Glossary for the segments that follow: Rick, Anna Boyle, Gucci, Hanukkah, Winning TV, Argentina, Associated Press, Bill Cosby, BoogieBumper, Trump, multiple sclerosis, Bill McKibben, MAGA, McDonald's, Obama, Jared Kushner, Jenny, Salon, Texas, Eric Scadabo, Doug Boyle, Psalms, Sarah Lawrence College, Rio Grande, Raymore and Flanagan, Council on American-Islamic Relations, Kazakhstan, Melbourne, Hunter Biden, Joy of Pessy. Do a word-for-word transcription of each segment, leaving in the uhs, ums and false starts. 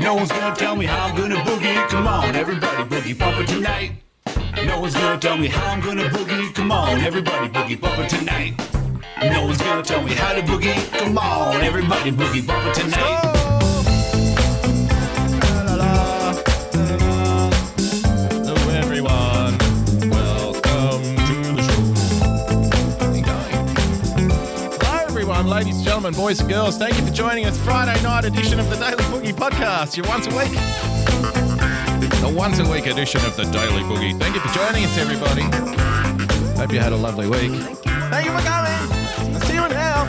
No one's gonna tell me how I'm gonna boogie. Come on, everybody boogie bumper tonight. No one's gonna tell me how I'm gonna boogie. Come on, everybody boogie bumper tonight. No one's gonna tell me how to boogie. Come on, everybody boogie bumper tonight. Oh! Ladies and gentlemen, boys and girls, thank you for joining us. Friday night edition of the Daily Boogie Podcast. You're once a week. The once a week edition of the Daily Boogie. Thank you for joining us, everybody. Hope you had a lovely week. Thank you for coming. I'll see you in hell.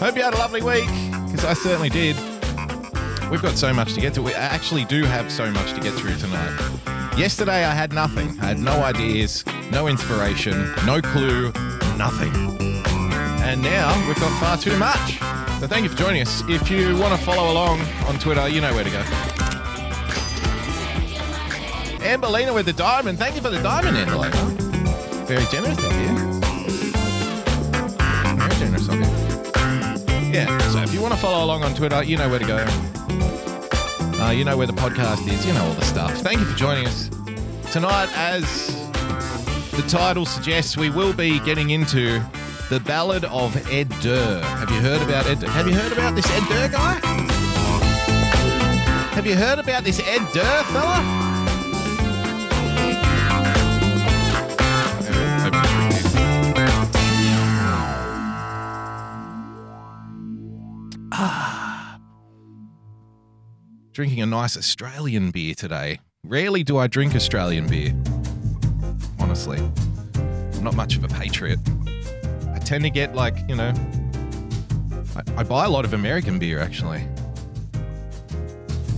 Hope you had a lovely week, because I certainly did. We've got so much to get to. We actually do have so much to get through tonight. Yesterday, I had nothing. I had no ideas, no inspiration, no clue, nothing. And now we've got far too much. So thank you for joining us. If you want to follow along on Twitter, you know where to go. Amberlina with the diamond. Thank you for the diamond, Amberlina. Very generous of you. Very generous of you. Yeah, so if you want to follow along on Twitter, you know where to go. Uh, you know where the podcast is. You know all the stuff. Thank you for joining us. Tonight, as the title suggests, we will be getting into The Ballad of Ed Durr. Have you heard about Ed Durr? Have you heard about this Ed Durr guy? Have you heard about this Ed Durr fella? Ah. Drinking a nice Australian beer today. Rarely do I drink Australian beer. Honestly. I'm not much of a patriot. Tend to get like, you know, I, I buy a lot of American beer actually,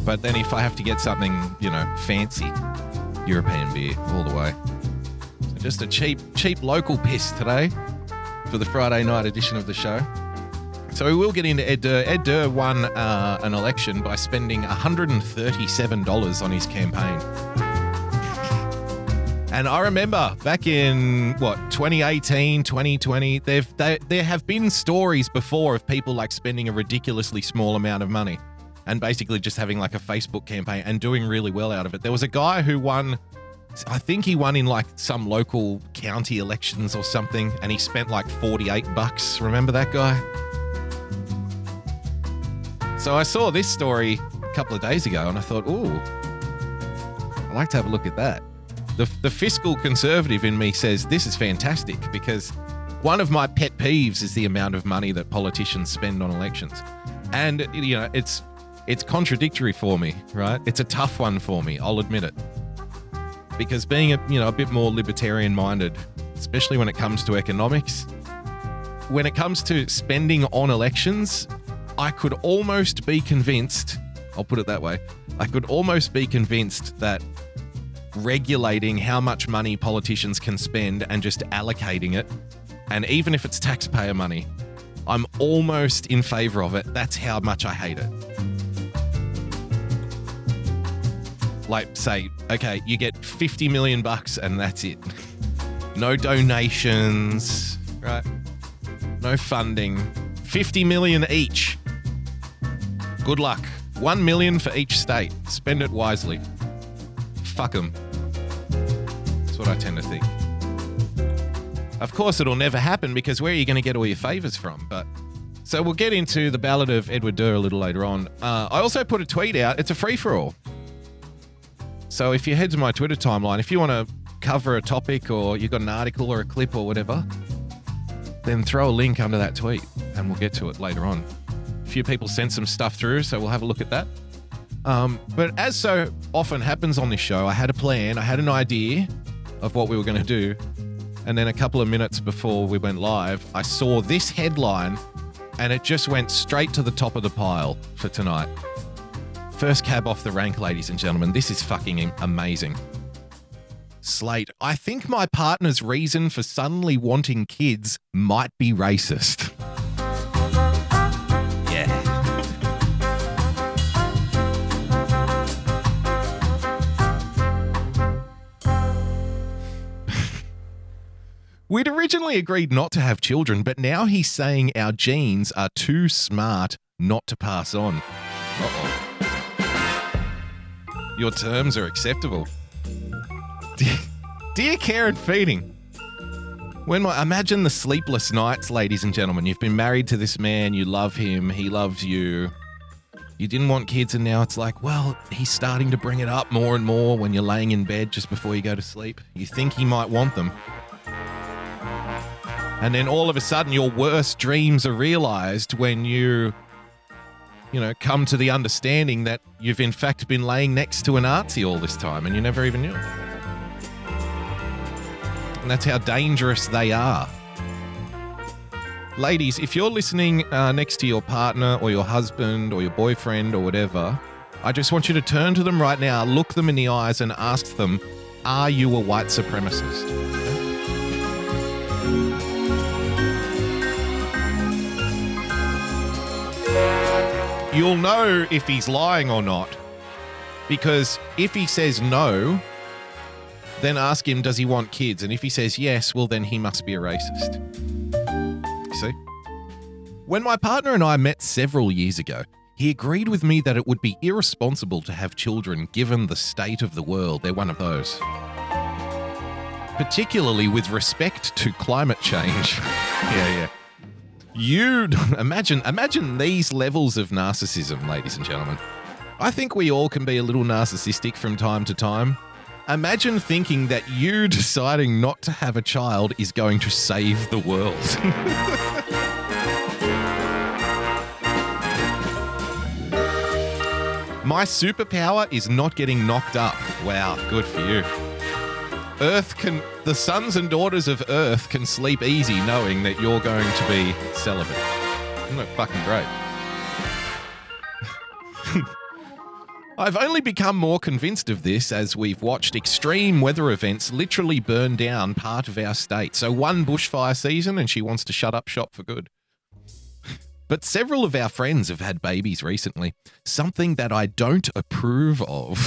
but then if I have to get something, you know, fancy, European beer all the way. So just a cheap, cheap local piss today for the Friday night edition of the show. So we will get into Ed Durr. Ed Durr won uh, an election by spending one hundred thirty-seven dollars on his campaign. And I remember back in, what, twenty eighteen, twenty twenty, they've, they, there have been stories before of people like spending a ridiculously small amount of money and basically just having like a Facebook campaign and doing really well out of it. There was a guy who won, I think he won in like some local county elections or something, and he spent like forty-eight bucks. Remember that guy? So I saw this story a couple of days ago and I thought, ooh, I'd like to have a look at that. The, the fiscal conservative in me says this is fantastic, because one of my pet peeves is the amount of money that politicians spend on elections. And, you know, it's it's contradictory for me, right? It's a tough one for me, I'll admit it. Because being, a you know, a bit more libertarian-minded, especially when it comes to economics, when it comes to spending on elections, I could almost be convinced, I'll put it that way, I could almost be convinced that regulating how much money politicians can spend and just allocating it, and even if it's taxpayer money, I'm almost in favor of it. That's how much I hate it. Like, say, okay, you get fifty million bucks and that's it. No donations, right? No funding. fifty million each. Good luck. one million for each state. Spend it wisely. Fuck them. That's what I tend to think. Of course, it'll never happen, because where are you going to get all your favours from? But so we'll get into the Ballad of Edward Durr a little later on. Uh, I also put a tweet out. It's a free-for-all. So if you head to my Twitter timeline, if you want to cover a topic or you've got an article or a clip or whatever, then throw a link under that tweet and we'll get to it later on. A few people sent some stuff through, so we'll have a look at that. Um, but as so often happens on this show, I had a plan, I had an idea of what we were going to do. And then a couple of minutes before we went live, I saw this headline and it just went straight to the top of the pile for tonight. First cab off the rank, ladies and gentlemen. This is fucking amazing. Slate, I think my partner's reason for suddenly wanting kids might be racist. We'd originally agreed not to have children, but now he's saying our genes are too smart not to pass on. Uh-oh. Your terms are acceptable. Dear, dear care and feeding. When my, imagine the sleepless nights, ladies and gentlemen. You've been married to this man. You love him. He loves you. You didn't want kids, and now it's like, well, he's starting to bring it up more and more when you're laying in bed just before you go to sleep. You think he might want them. And then all of a sudden, your worst dreams are realized when you, you know, come to the understanding that you've in fact been laying next to a Nazi all this time and you never even knew it. And that's how dangerous they are. Ladies, if you're listening uh, next to your partner or your husband or your boyfriend or whatever, I just want you to turn to them right now, look them in the eyes and ask them, are you a white supremacist? You'll know if he's lying or not, because if he says no, then ask him, does he want kids? And if he says yes, well, then he must be a racist. See? When my partner and I met several years ago, he agreed with me that it would be irresponsible to have children given the state of the world. They're one of those. Particularly with respect to climate change. Yeah, yeah. You imagine, imagine these levels of narcissism, ladies and gentlemen. I think we all can be a little narcissistic from time to time. Imagine thinking that you deciding not to have a child is going to save the world. My superpower is not getting knocked up. Wow, good for you. Earth can, the sons and daughters of Earth can sleep easy knowing that you're going to be celibate. Isn't that fucking great? I've only become more convinced of this as we've watched extreme weather events literally burn down part of our state. So one bushfire season and she wants to shut up shop for good. But several of our friends have had babies recently, something that I don't approve of.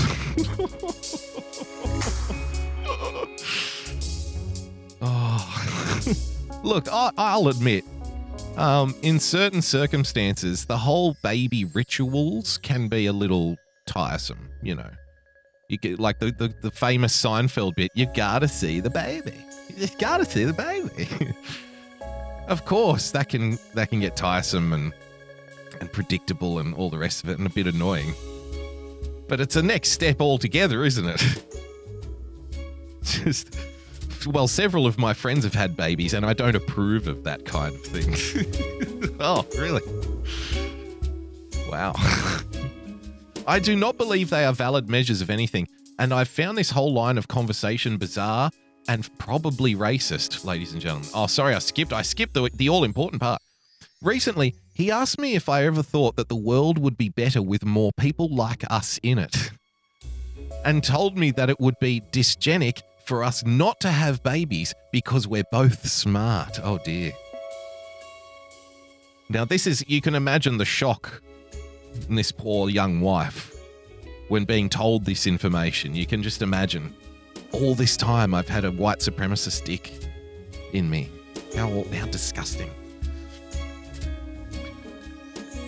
Oh. Look, I- I'll admit, um, in certain circumstances, the whole baby rituals can be a little tiresome, you know. You get like the, the, the famous Seinfeld bit, you gotta see the baby. You just gotta see the baby. Of course, that can that can get tiresome and and predictable and all the rest of it and a bit annoying. But it's a next step altogether, isn't it? Just well, several of my friends have had babies and I don't approve of that kind of thing. Oh, really? Wow. I do not believe they are valid measures of anything, and I've found this whole line of conversation bizarre and probably racist, ladies and gentlemen. Oh, sorry, I skipped. I skipped the, the all-important part. Recently, he asked me if I ever thought that the world would be better with more people like us in it, and told me that it would be dysgenic for us not to have babies because we're both smart. Oh, dear. Now, this is, you can imagine the shock and this poor young wife when being told this information. You can just imagine, all this time I've had a white supremacist dick in me. How, how disgusting.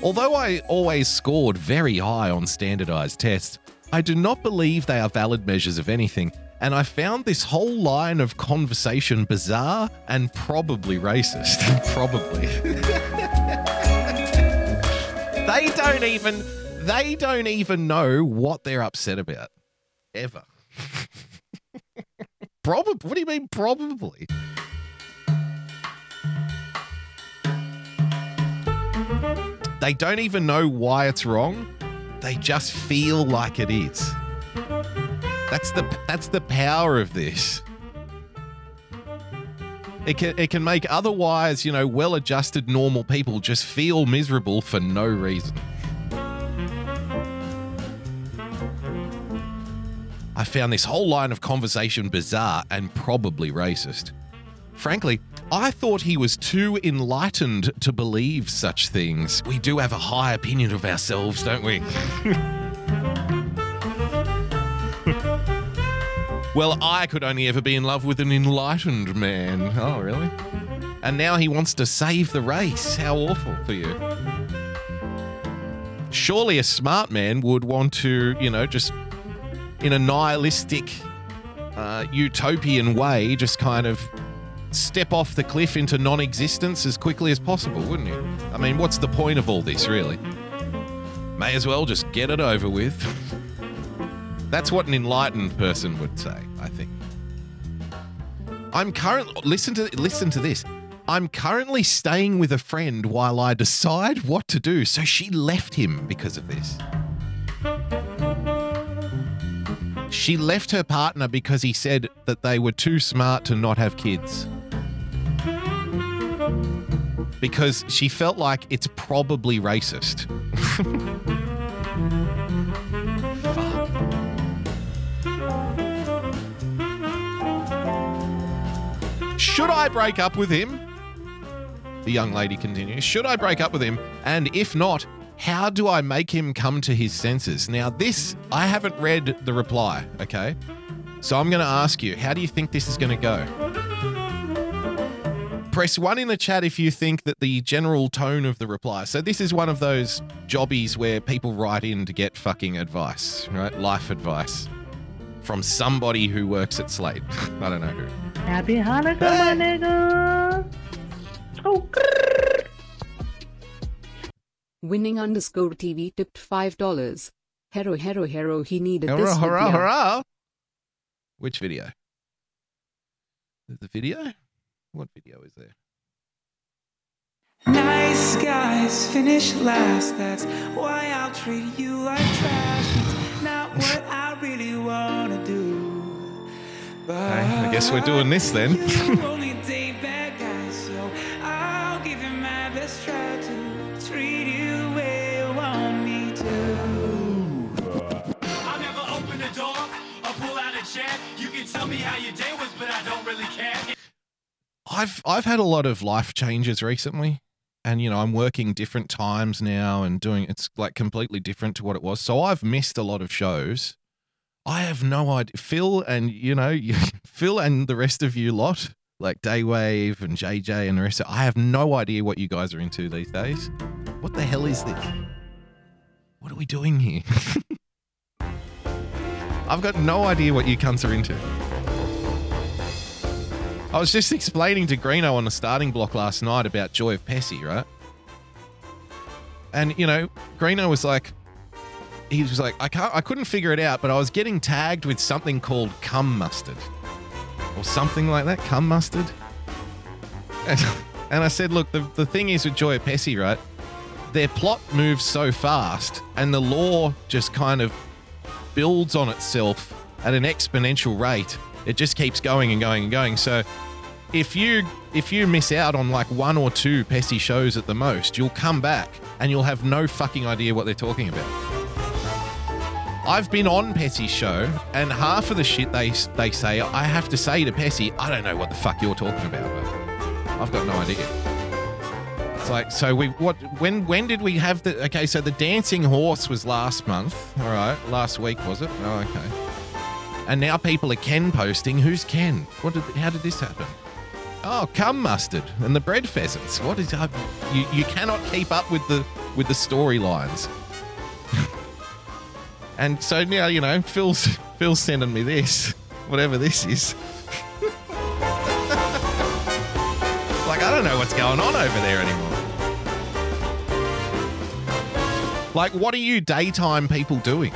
Although I always scored very high on standardized tests, I do not believe they are valid measures of anything, and I found this whole line of conversation bizarre and probably racist. Probably. They don't even, they don't even know what they're upset about, ever. Probably. What do you mean, probably? They don't even know why it's wrong. They just feel like it is. That's the that's the power of this. It can, it can make otherwise, you know, well-adjusted normal people just feel miserable for no reason. I found this whole line of conversation bizarre and probably racist. Frankly, I thought he was too enlightened to believe such things. We do have a high opinion of ourselves, don't we? Well, I could only ever be in love with an enlightened man. Oh, really? And now he wants to save the race. How awful for you. Surely a smart man would want to, you know, just in a nihilistic, uh, utopian way, just kind of step off the cliff into non-existence as quickly as possible, wouldn't you? I mean, what's the point of all this, really? May as well just get it over with. That's what an enlightened person would say, I think. I'm currently listen to listen to this. I'm currently staying with a friend while I decide what to do. So she left him because of this. She left her partner because he said that they were too smart to not have kids. Because she felt like it's probably racist. Fuck. Should I break up with him? The young lady continues, should I break up with him? And if not, how do I make him come to his senses? Now this, I haven't read the reply, okay? So I'm going to ask you, how do you think this is going to go? Press one in the chat if you think that the general tone of the reply. So this is one of those jobbies where people write in to get fucking advice, right? Life advice from somebody who works at Slate. I don't know who. Happy Hanukkah, my nigga. Oh, grrr. Winning underscore T V tipped five dollars. Hero, hero, hero, he needed hero, this hurrah, video. Hurrah. Which video? The video? What video is there? Nice guys finish last. That's why I'll treat you like trash. It's not what I really want to do. But okay, I guess we're doing this then. You only date bad guys, so I'll give you my best try to treat you. Tell me how your day was, but I don't really care. I've I've had a lot of life changes recently, and you know I'm working different times now and doing it's like completely different to what it was. So I've missed a lot of shows. I have no idea. Phil and you know you, Phil and the rest of you lot, like Daywave and J J and the rest of, I have no idea what you guys are into these days. What the hell is this? What are we doing here? I've got no idea what you cunts are into. I was just explaining to Greeno on the starting block last night about Joy of Pessy, right? And, you know, Greeno was like, he was like, I can't, I couldn't figure it out, but I was getting tagged with something called cum mustard or something like that, cum mustard. And, and I said, look, the, the thing is with Joy of Pessy, right? Their plot moves so fast and the law just kind of builds on itself at an exponential rate. It just keeps going and going and going. So if you if you miss out on like one or two Pessy shows at the most, you'll come back and you'll have no fucking idea what they're talking about. I've been on Pessy's show and half of the shit they they say, I have to say to Pessy, I don't know what the fuck you're talking about, but I've got no idea. It's like, so we what when when did we have the okay, so the dancing horse was last month. All right, last week was it? Oh, okay. And now people are Ken posting. Who's Ken? What did how did this happen? Oh, cum mustard and the bread pheasants. What is uh, you you cannot keep up with the with the storylines. And so now, you know, Phil's Phil's sending me this, whatever this is. Like, I don't know what's going on over there anymore. Like, what are you daytime people doing?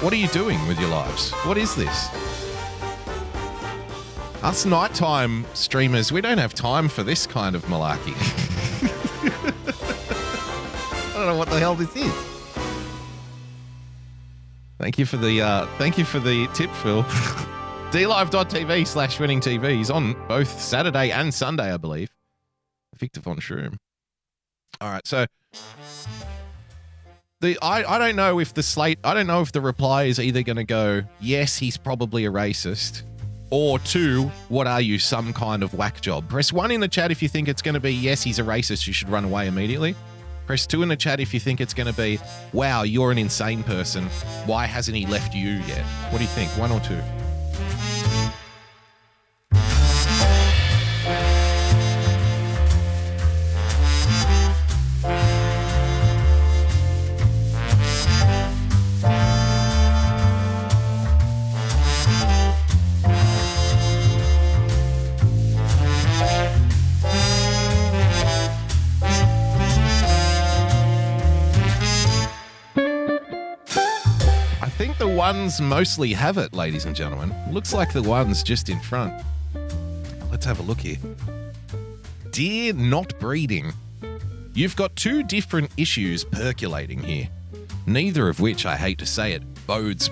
What are you doing with your lives? What is this? Us nighttime streamers, we don't have time for this kind of malarkey. I don't know what the hell this is. Thank you for the uh, thank you for the tip, Phil. DLive.tv slash winning T V. He's on both Saturday and Sunday, I believe. Victor von Schroom. All right, so the I, I don't know if the slate I don't know if the reply is either going to go yes, he's probably a racist, or two, what are you, some kind of whack job? Press one in the chat if you think it's going to be yes, he's a racist, you should run away immediately. Press two in the chat if you think it's going to be wow, you're an insane person. Why hasn't he left you yet? What do you think? One or two? think the ones mostly have it, ladies and gentlemen. Looks like the ones just in front. Let's have a look here. Dear not breeding, you've got two different issues percolating here, neither of which, I hate to say it, bodes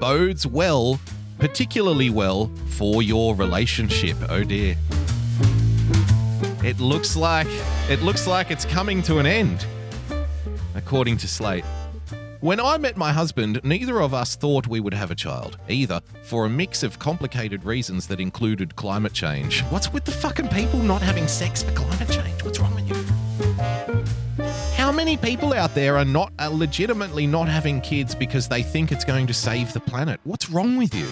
bodes well, particularly well, for your relationship. Oh dear. It looks like it looks like it's coming to an end, according to Slate. When I met my husband, neither of us thought we would have a child, either, for a mix of complicated reasons that included climate change. What's with the fucking people not having sex for climate change? What's wrong with you? How many people out there are not are legitimately not having kids because they think it's going to save the planet? What's wrong with you?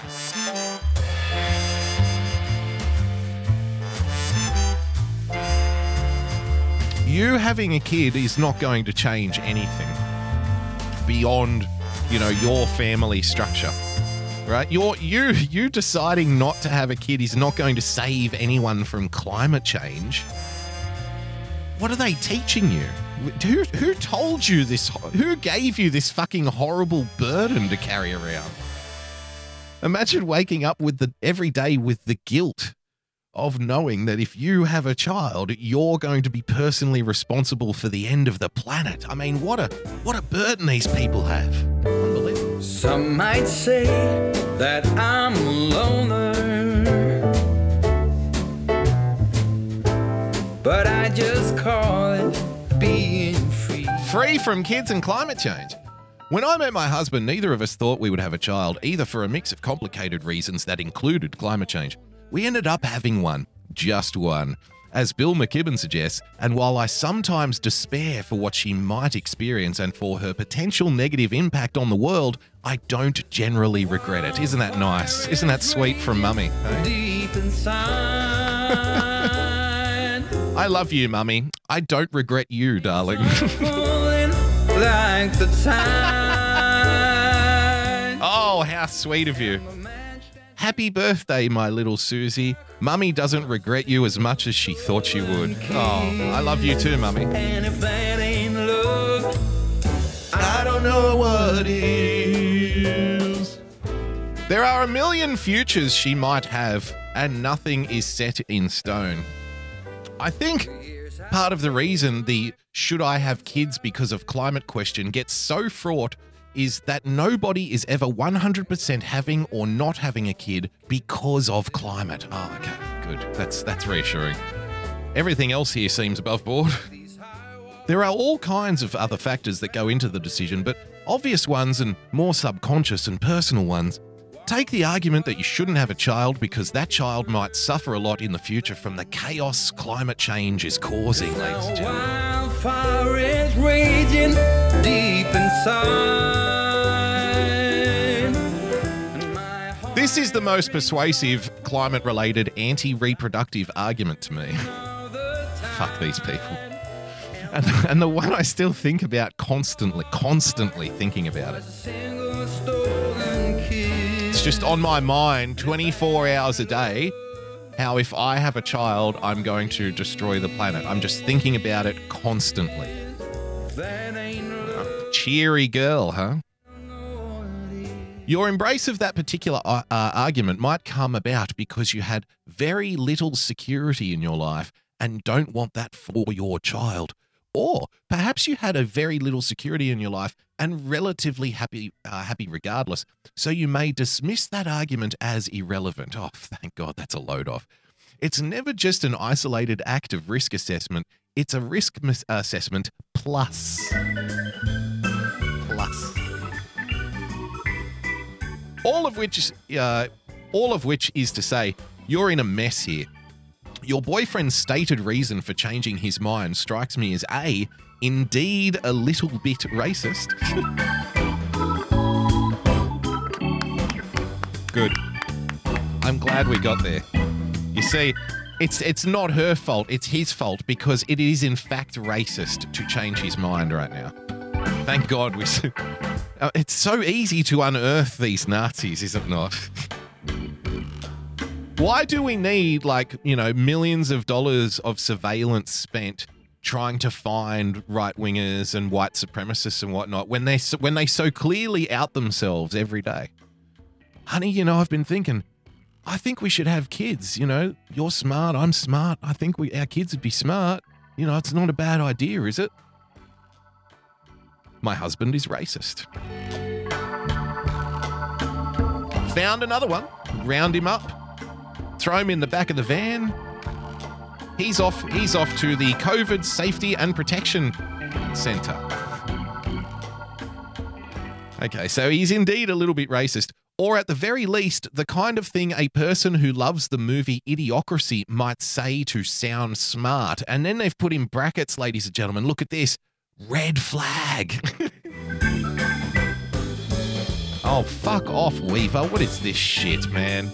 You having a kid is not going to change anything beyond, you know, your family structure, right? You're, you you deciding not to have a kid is not going to save anyone from climate change. What are they teaching you? Who, who told you this? Who gave you this fucking horrible burden to carry around? Imagine waking up with the every day with the guilt of knowing that if you have a child, you're going to be personally responsible for the end of the planet. I mean, what a what a burden these people have. Unbelievable. Some might say that I'm a loner, but I just call it being free. Free from kids and climate change. When I met my husband, neither of us thought we would have a child, either for a mix of complicated reasons that included climate change. We ended up having one, just one, as Bill McKibben suggests, and while I sometimes despair for what she might experience and for her potential negative impact on the world, I don't generally regret it. Isn't that nice? Isn't that sweet from Mummy? Hey? Deep inside. I love you, Mummy. I don't regret you, darling. Like the tide. Oh, how sweet of you. Happy birthday, my little Susie. Mummy doesn't regret you as much as she thought she would. Oh, I love you too, Mummy. And if that ain't love, I don't know what is. There are a million futures she might have, and nothing is set in stone. I think part of the reason the should I have kids because of climate question gets so fraught is that nobody is ever one hundred percent having or not having a kid because of climate. Oh, okay, good. That's that's reassuring. Everything else here seems above board. There are all kinds of other factors that go into the decision, but obvious ones and more subconscious and personal ones. Take the argument that you shouldn't have a child because that child might suffer a lot in the future from the chaos climate change is causing, ladies and gentlemen. Wildfire is raging deep inside. This is the most persuasive climate-related anti-reproductive argument to me. Fuck these people. And, and the one I still think about constantly, constantly thinking about it. It's just on my mind twenty-four hours a day, how if I have a child, I'm going to destroy the planet. I'm just thinking about it constantly. Oh, cheery girl, huh? Your embrace of that particular uh, argument might come about because you had very little security in your life and don't want that for your child. Or perhaps you had a very little security in your life and relatively happy uh, happy regardless, so you may dismiss that argument as irrelevant. Oh, thank God, that's a load off. It's never just an isolated act of risk assessment. It's a risk mis- assessment plus. Plus. All of which, uh, all of which is to say, you're in a mess here. Your boyfriend's stated reason for changing his mind strikes me as A, indeed a little bit racist. Good. I'm glad we got there. You see, it's it's not her fault, it's his fault, because it is in fact racist to change his mind right now. Thank God we... It's so easy to unearth these Nazis, is it not? Why do we need, like, you know, millions of dollars of surveillance spent trying to find right-wingers and white supremacists and whatnot when they when they so clearly out themselves every day. Honey, you know, I've been thinking, I think we should have kids, you know. You're smart, I'm smart. I think we our kids would be smart. You know, it's not a bad idea, is it? My husband is racist. Found another one. Round him up. Throw him in the back of the van. He's off, he's off to the COVID Safety and Protection Centre. Okay, so he's indeed a little bit racist. Or at the very least, the kind of thing a person who loves the movie Idiocracy might say to sound smart. And then they've put in brackets, ladies and gentlemen, look at this. Red flag. Oh, fuck off, Weaver. What is this shit, man?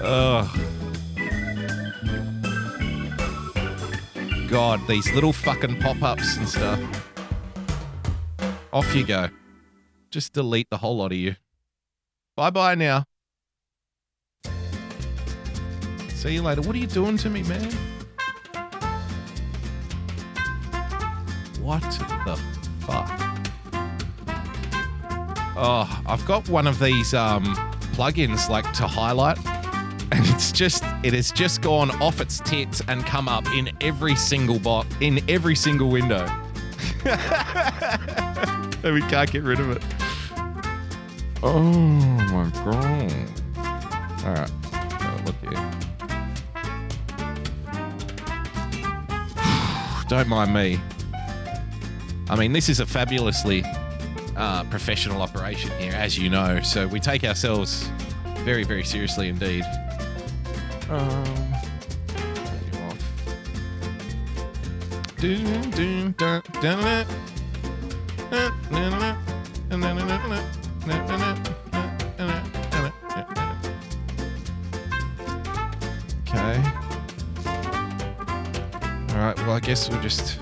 Ugh. God, these little fucking pop-ups and stuff. Off you go. Just delete the whole lot of you. Bye-bye now. See you later. What are you doing to me, man? What the fuck? Oh, I've got one of these um, plugins like to highlight, and it's just it has just gone off its tits and come up in every single box, in every single window. And we can't get rid of it. Oh, my God. All right. Oh, look here. Don't mind me. I mean, this is a fabulously uh, professional operation here, as you know. So we take ourselves very, very seriously indeed. Um, you off. Doom, doom, dun, dun, dun, dun, dun, dun, dun. Okay. Alright, well I guess we'll just...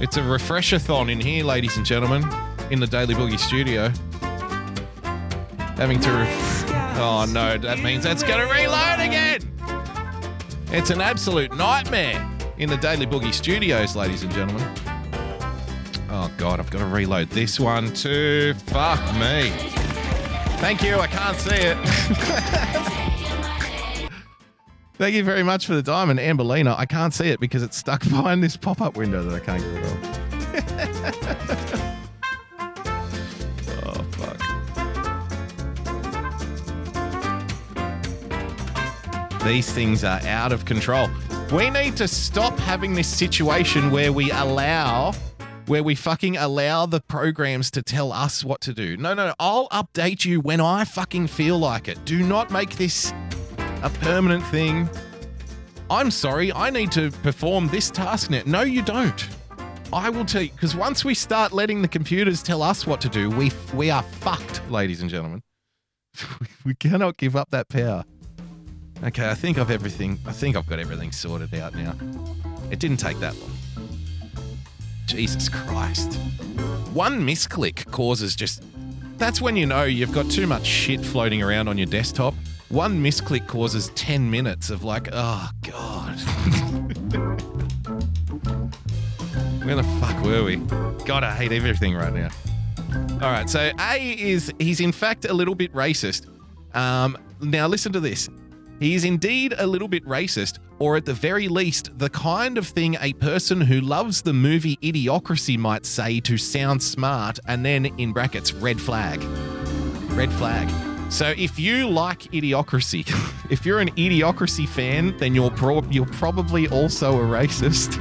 It's a refresh-a-thon in here, ladies and gentlemen, in the Daily Boogie studio. Having to... Ref- oh no, that means that's gonna reload again! It's an absolute nightmare in the Daily Boogie studios, ladies and gentlemen. Oh, God, I've got to reload this one too. Fuck me. Thank you. I can't see it. Thank you very much for the diamond, Amberlina. I can't see it because it's stuck behind this pop-up window that I can't get rid of. Oh, fuck. These things are out of control. We need to stop having this situation where we allow... where we fucking allow the programs to tell us what to do. No, no, I'll update you when I fucking feel like it. Do not make this a permanent thing. I'm sorry, I need to perform this task now. No, you don't. I will tell you, because once we start letting the computers tell us what to do, we we are fucked, ladies and gentlemen. We cannot give up that power. Okay, I think I've everything, I think I've got everything sorted out now. It didn't take that long. Jesus Christ. One misclick causes just... That's when you know you've got too much shit floating around on your desktop. One misclick causes ten minutes of like, oh, God. Where the fuck were we? God, I hate everything right now. All right, so A is... He's in fact a little bit racist. Um, now listen to this. He is indeed a little bit racist, or at the very least, the kind of thing a person who loves the movie Idiocracy might say to sound smart, and then, in brackets, red flag. Red flag. So if you like Idiocracy, if you're an Idiocracy fan, then you're, pro- you're probably also a racist.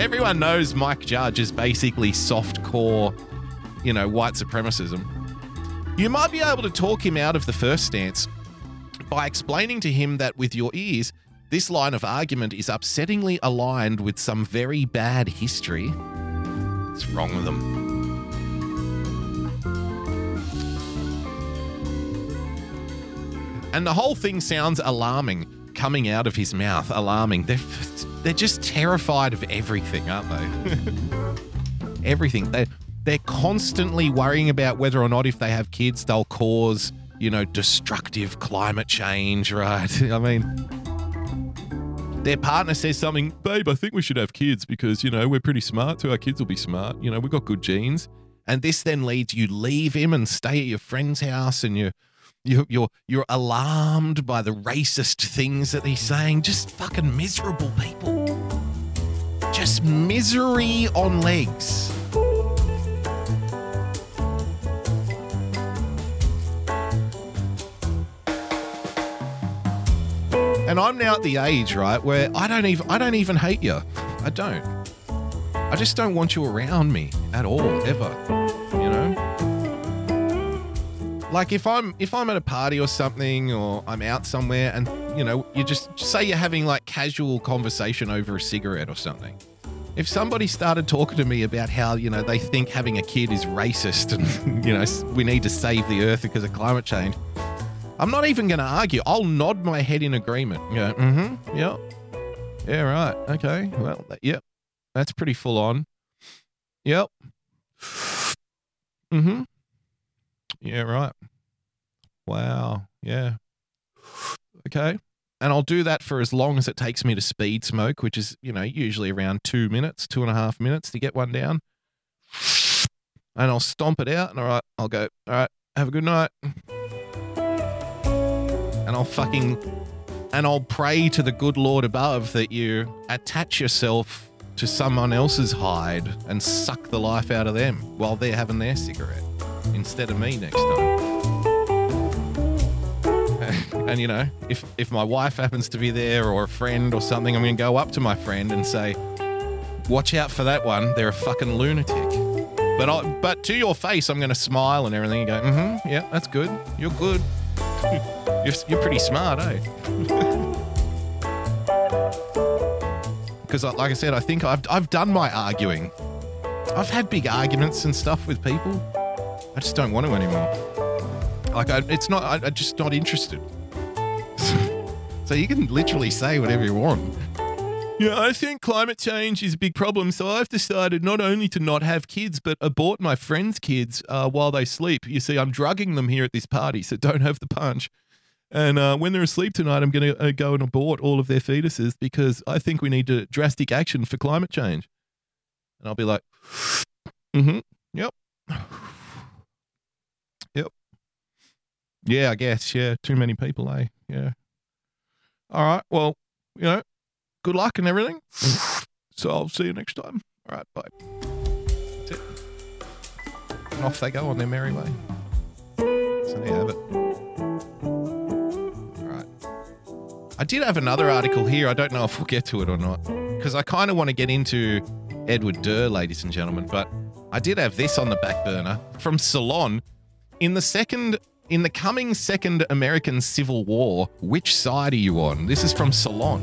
Everyone knows Mike Judge is basically soft-core, you know, white supremacism. You might be able to talk him out of the first stance by explaining to him that with your ears, this line of argument is upsettingly aligned with some very bad history. What's wrong with them? And the whole thing sounds alarming, coming out of his mouth, alarming. They're, they're just terrified of everything, aren't they? Everything. They... They're constantly worrying about whether or not if they have kids, they'll cause you know, destructive climate change, right? I mean, their partner says something, babe, I think we should have kids because, you know, we're pretty smart, so our kids will be smart. You know, we've got good genes. And this then leads you leave him and stay at your friend's house, and you, you, you're you're alarmed by the racist things that he's saying. Just fucking miserable people. Just misery on legs. And I'm now at the age, right, where I don't even I don't even hate you. I don't. I just don't want you around me at all, ever. You know? Like if I'm if I'm at a party or something, or I'm out somewhere, and you know, you just, just say you're having like casual conversation over a cigarette or something. If somebody started talking to me about how, you know, they think having a kid is racist and, you know, we need to save the earth because of climate change, I'm not even going to argue. I'll nod my head in agreement. Yeah, mm-hmm, yeah, yeah, right, okay, well, that, yep, that's pretty full on. Yep. Mm-hmm. Yeah, right. Wow, yeah. Okay, and I'll do that for as long as it takes me to speed smoke, which is, you know, usually around two minutes, two and a half minutes to get one down. And I'll stomp it out, and all right, I'll go, all right, have a good night. And I'll fucking, and I'll pray to the good Lord above that you attach yourself to someone else's hide and suck the life out of them while they're having their cigarette instead of me next time. And, you know, if, if my wife happens to be there or a friend or something, I'm going to go up to my friend and say, watch out for that one. They're a fucking lunatic. But, I, but to your face, I'm going to smile and everything and go, mm-hmm, yeah, that's good. You're good. You're, you're pretty smart, eh? Because, like I said, I think I've I've done my arguing. I've had big arguments and stuff with people. I just don't want to anymore. Like, I, it's not. I, I'm just not interested. So you can literally say whatever you want. Yeah, I think climate change is a big problem, so I've decided not only to not have kids, but abort my friends' kids uh, while they sleep. You see, I'm drugging them here at this party, so don't have the punch. And uh, when they're asleep tonight, I'm going to uh, go and abort all of their fetuses because I think we need to, drastic action for climate change. And I'll be like, mm-hmm, yep. Yep. Yeah, I guess, yeah, too many people, eh? Yeah. All right, well, you know. Good luck and everything. So I'll see you next time. All right, bye. That's it. And off they go on their merry way. So there you have it. All right. I did have another article here. I don't know if we'll get to it or not, because I kind of want to get into Edward Durr, ladies and gentlemen, but I did have this on the back burner from Salon. In the second, in the coming second American Civil War, which side are you on? This is from Salon.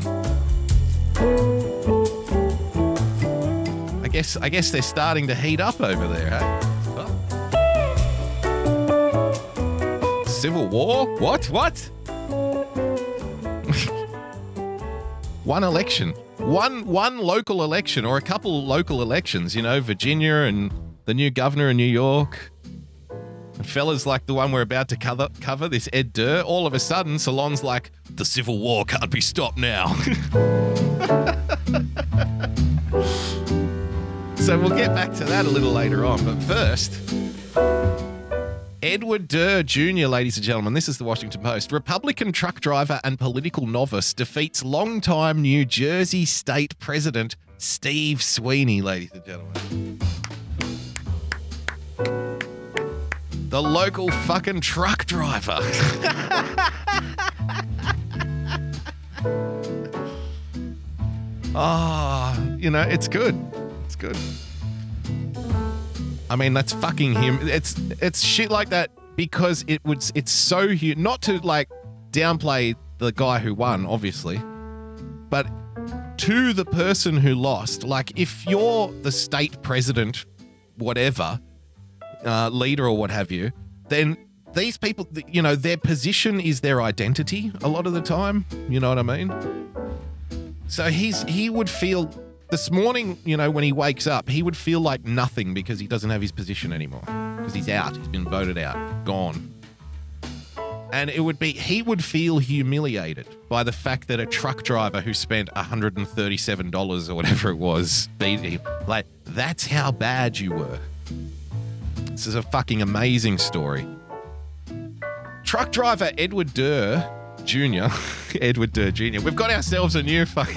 I guess I guess they're starting to heat up over there, eh? Oh. Civil war? What? What? One election. One one local election or a couple local elections, you know, Virginia and the new governor of New York. And fellas like the one we're about to cover, cover this Ed Durr, all of a sudden Salon's like, the Civil War can't be stopped now. So we'll get back to that a little later on. But first, Edward Durr Junior, ladies and gentlemen, this is the Washington Post. Republican truck driver and political novice defeats longtime New Jersey State President Steve Sweeney, ladies and gentlemen. The local fucking truck driver. Ah, oh, you know, it's good. It's good. I mean, that's fucking him. It's it's shit like that because it would. It's so huge. Not to like downplay the guy who won, obviously, but to the person who lost. Like, if you're the state president, whatever, uh, leader or what have you, then these people, you know, their position is their identity a lot of the time. You know what I mean? So he's he would feel this morning, you know, when he wakes up, he would feel like nothing because he doesn't have his position anymore because he's out. He's been voted out, gone. And it would be, he would feel humiliated by the fact that a truck driver who spent one hundred thirty-seven dollars or whatever it was beat him. Like, that's how bad you were. This is a fucking amazing story. Truck driver Edward Durr Junior Edward Durr Junior We've got ourselves a new fucking...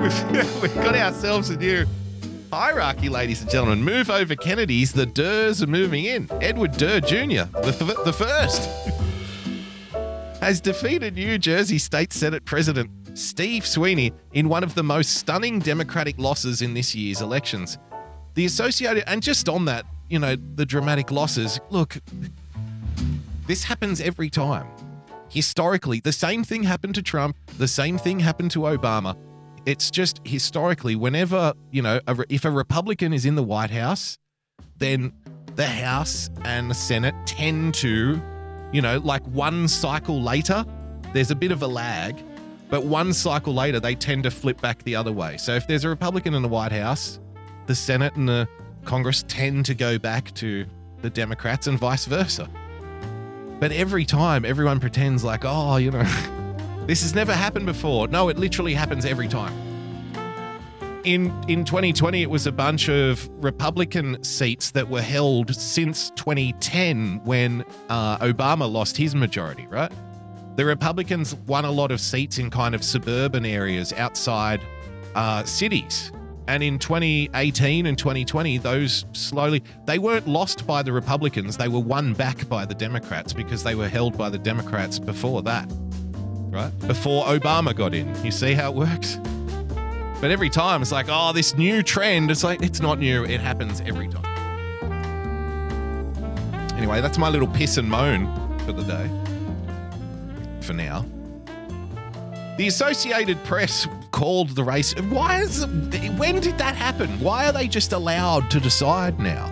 we've, we've got ourselves a new hierarchy, ladies and gentlemen. Move over, Kennedys. The Durrs are moving in. Edward Durr Junior, the, th- the first... has defeated New Jersey State Senate President Steve Sweeney in one of the most stunning Democratic losses in this year's elections. The Associated... And just on that, you know, the dramatic losses. Look, this happens every time. Historically, the same thing happened to Trump. The same thing happened to Obama. It's just historically, whenever, you know, a, if a Republican is in the White House, then the House and the Senate tend to... You know, like one cycle later, there's a bit of a lag, but one cycle later, they tend to flip back the other way. So if there's a Republican in the White House, the Senate and the Congress tend to go back to the Democrats and vice versa. But every time, everyone pretends like, oh, you know, this has never happened before. No, it literally happens every time. In in twenty twenty, it was a bunch of Republican seats that were held since twenty ten when uh, Obama lost his majority, right? The Republicans won a lot of seats in kind of suburban areas outside uh, cities. And in twenty eighteen and twenty twenty, those slowly... They weren't lost by the Republicans. They were won back by the Democrats because they were held by the Democrats before that, right? Before Obama got in. You see how it works? But every time it's like, oh, this new trend. It's like, it's not new. It happens every time. Anyway, that's my little piss and moan for the day. For now. The Associated Press called the race. Why is, when did that happen? Why are they just allowed to decide now?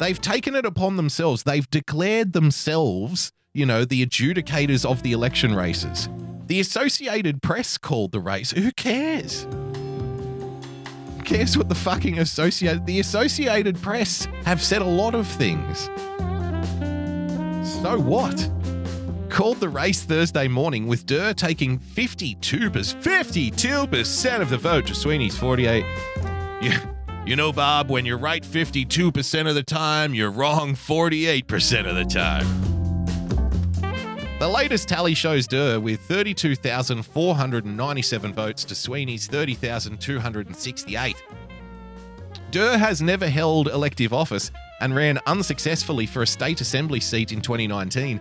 They've taken it upon themselves. They've declared themselves, you know, the adjudicators of the election races. The Associated Press called the race. Who cares? Who cares what the fucking Associated... The Associated Press have said a lot of things. So what? Called the race Thursday morning with Durr taking fifty-two percent, fifty-two percent of the vote to Sweeney's forty-eight. You, you know, Bob, when you're right fifty-two percent of the time, you're wrong forty-eight percent of the time. The latest tally shows Durr with thirty-two thousand four hundred ninety-seven votes to Sweeney's thirty thousand two hundred sixty-eight. Durr has never held elective office and ran unsuccessfully for a state assembly seat in twenty nineteen.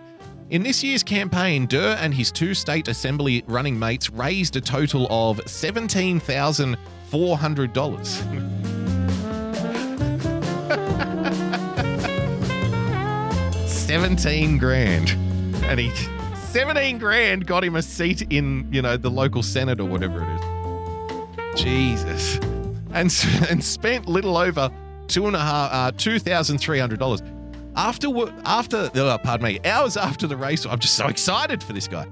In this year's campaign, Durr and his two state assembly running mates raised a total of seventeen thousand four hundred dollars. seventeen grand. And he, seventeen grand got him a seat in, you know, the local Senate or whatever it is. Jesus. And, and spent little over two and a half, uh, two thousand three hundred dollars. After, after, oh, pardon me, hours after the race, I'm just so excited for this guy.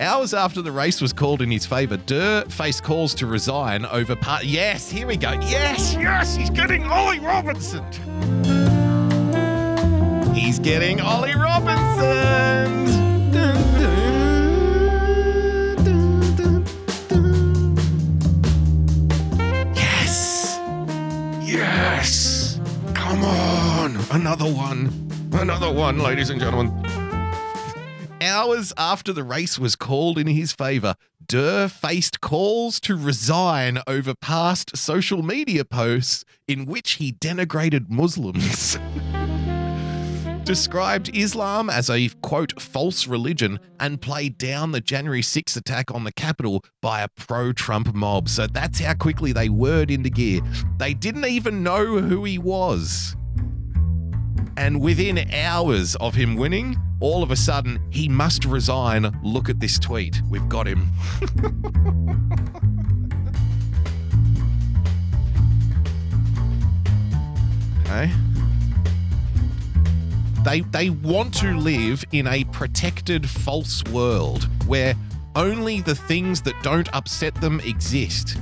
Hours after the race was called in his favor, Durr faced calls to resign over part. Yes, here we go. Yes, yes, he's getting Ollie Robinson. He's getting Ollie Robinson. Yes. Yes. Come on. Another one. Another one, ladies and gentlemen. Hours after the race was called in his favor, Durr faced calls to resign over past social media posts in which he denigrated Muslims. Described Islam as a, quote, false religion and played down the January sixth attack on the Capitol by a pro-Trump mob. So that's how quickly they whirred into gear. They didn't even know who he was. And within hours of him winning, all of a sudden, he must resign. Look at this tweet. We've got him. Okay. They they want to live in a protected false world where only the things that don't upset them exist.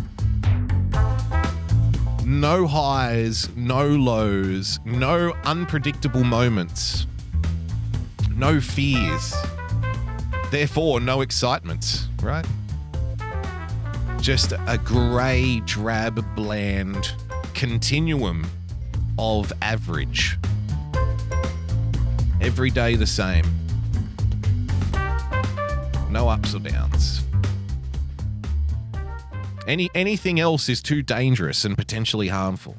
No highs, no lows, no unpredictable moments, no fears. Therefore, no excitement, right? Just a grey, drab, bland continuum of average. Every day the same. No ups or downs. Any anything else is too dangerous and potentially harmful.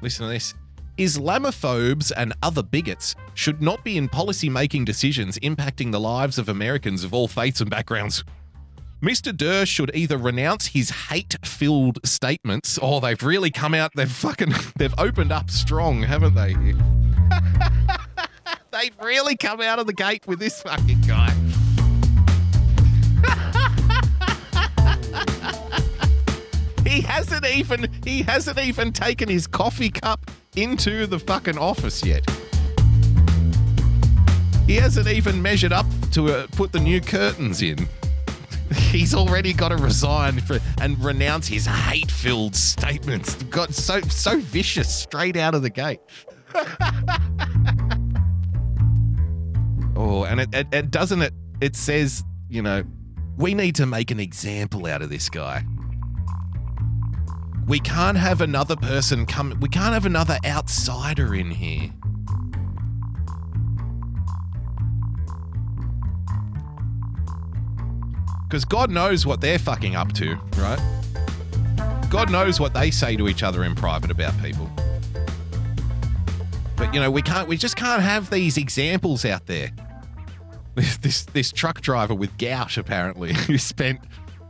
Listen to this. Islamophobes and other bigots should not be in policy-making decisions impacting the lives of Americans of all faiths and backgrounds. Mister Durr should either renounce his hate-filled statements, or they've really come out, they've fucking, they've opened up strong, haven't they? They've really come out of the gate with this fucking guy. He hasn't even, he hasn't even taken his coffee cup into the fucking office yet. He hasn't even measured up to uh, put the new curtains in. He's already got to resign for, and renounce his hate-filled statements. Got so so vicious straight out of the gate. Oh, and it, it, it doesn't it. It says, you know, we need to make an example out of this guy. We can't have another person come. We can't have another outsider in here. Because God knows what they're fucking up to, right? God knows what they say to each other in private about people. But, you know, we can't. We just can't have these examples out there. This this, this truck driver with gout, apparently, who spent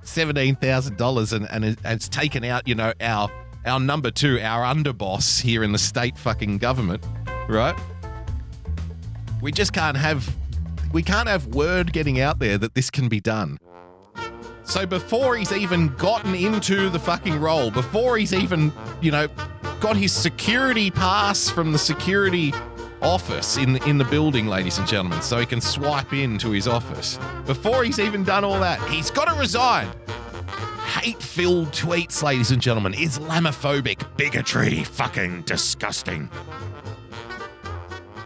seventeen thousand dollars and, and, and it's taken out, you know, our our number two, our underboss here in the state fucking government, right? We just can't have. We can't have word getting out there that this can be done. So before he's even gotten into the fucking role, before he's even, you know, got his security pass from the security office in the, in the building, ladies and gentlemen, so he can swipe into his office. Before he's even done all that, he's got to resign. Hate-filled tweets, ladies and gentlemen. Islamophobic bigotry. Fucking disgusting.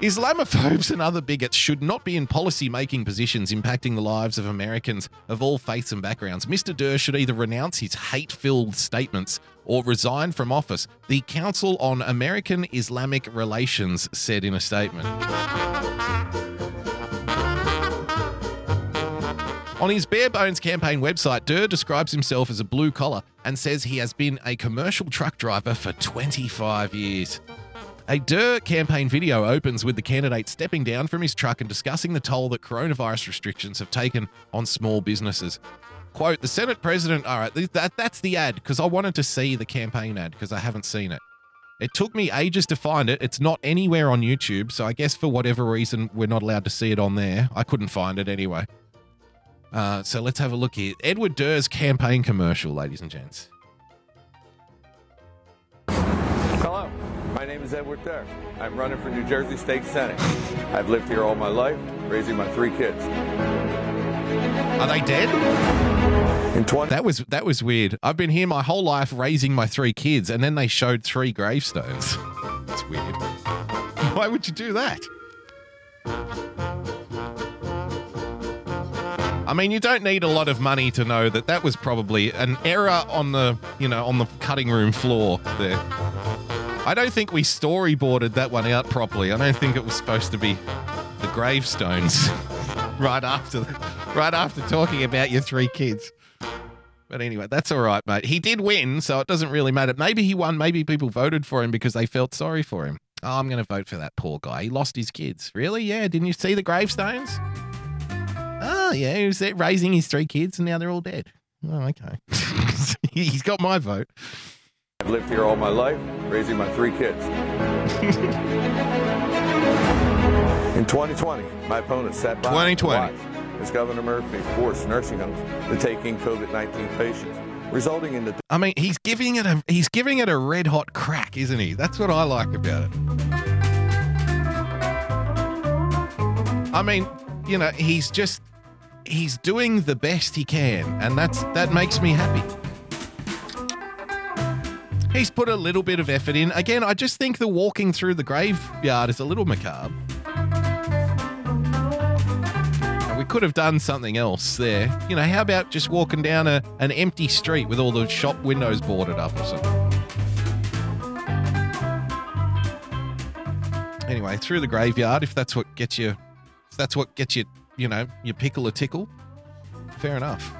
Islamophobes and other bigots should not be in policy-making positions impacting the lives of Americans of all faiths and backgrounds. Mister Durr should either renounce his hate-filled statements or resign from office, the Council on American-Islamic Relations said in a statement. On his Bare Bones campaign website, Durr describes himself as a blue-collar and says he has been a commercial truck driver for twenty-five years. A Durr campaign video opens with the candidate stepping down from his truck and discussing the toll that coronavirus restrictions have taken on small businesses. Quote, the Senate president, all right, that, that's the ad, because I wanted to see the campaign ad because I haven't seen it. It took me ages to find it. It's not anywhere on YouTube, so I guess for whatever reason, we're not allowed to see it on there. I couldn't find it anyway. Uh, so let's have a look here. Edward Durr's campaign commercial, ladies and gents. Hello. My name is Edward Durr. I'm running for New Jersey State Senate. I've lived here all my life, raising my three kids. Are they dead? In twenty- that was that was weird. I've been here my whole life, raising my three kids, and then they showed three gravestones. That's weird. Why would you do that? I mean, you don't need a lot of money to know that that was probably an error on the, you know, on the cutting room floor there. I don't think we storyboarded that one out properly. I don't think it was supposed to be the gravestones right after right after talking about your three kids. But anyway, that's all right, mate. He did win, so it doesn't really matter. Maybe he won. Maybe people voted for him because they felt sorry for him. Oh, I'm going to vote for that poor guy. He lost his kids. Really? Yeah. Didn't you see the gravestones? Oh, yeah. He was raising his three kids, and now they're all dead. Oh, okay. He's got my vote. I've lived here all my life, raising my three kids. In twenty twenty, my opponent sat by and watched as Governor Murphy forced nursing homes to take in COVID nineteen patients, resulting in the... I mean, he's giving it a he's giving it a red hot crack, isn't he? That's what I like about it. I mean, you know, he's just he's doing the best he can, and that's that makes me happy. He's put a little bit of effort in. Again, I just think the walking through the graveyard is a little macabre. We could have done something else there. You know, how about just walking down a, an empty street with all the shop windows boarded up or something? Anyway, through the graveyard, if that's what gets you, if that's what gets you, you know, your pickle a tickle, fair enough.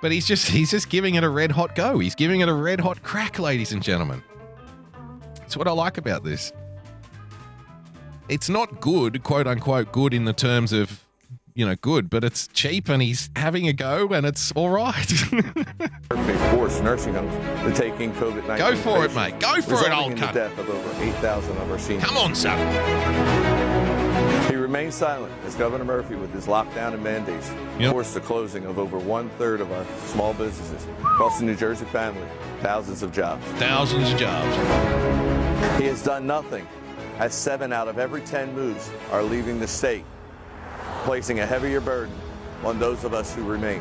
But he's just he's just giving it a red hot go. He's giving it a red hot crack, ladies and gentlemen. That's what I like about this. It's not good, quote unquote, good in the terms of, you know, good, but it's cheap and he's having a go and it's all right. Force nursing homes to taking COVID nineteen. Go for it, mate. Go for it, old cunt. Death of over eight thousand of our seniors. Come on, son. He remained silent as Governor Murphy, with his lockdown and mandates, yep. forced the closing of over one third of our small businesses, costing New Jersey families thousands of jobs. Thousands of jobs. He has done nothing. As seven out of every ten moves are leaving the state, placing a heavier burden on those of us who remain.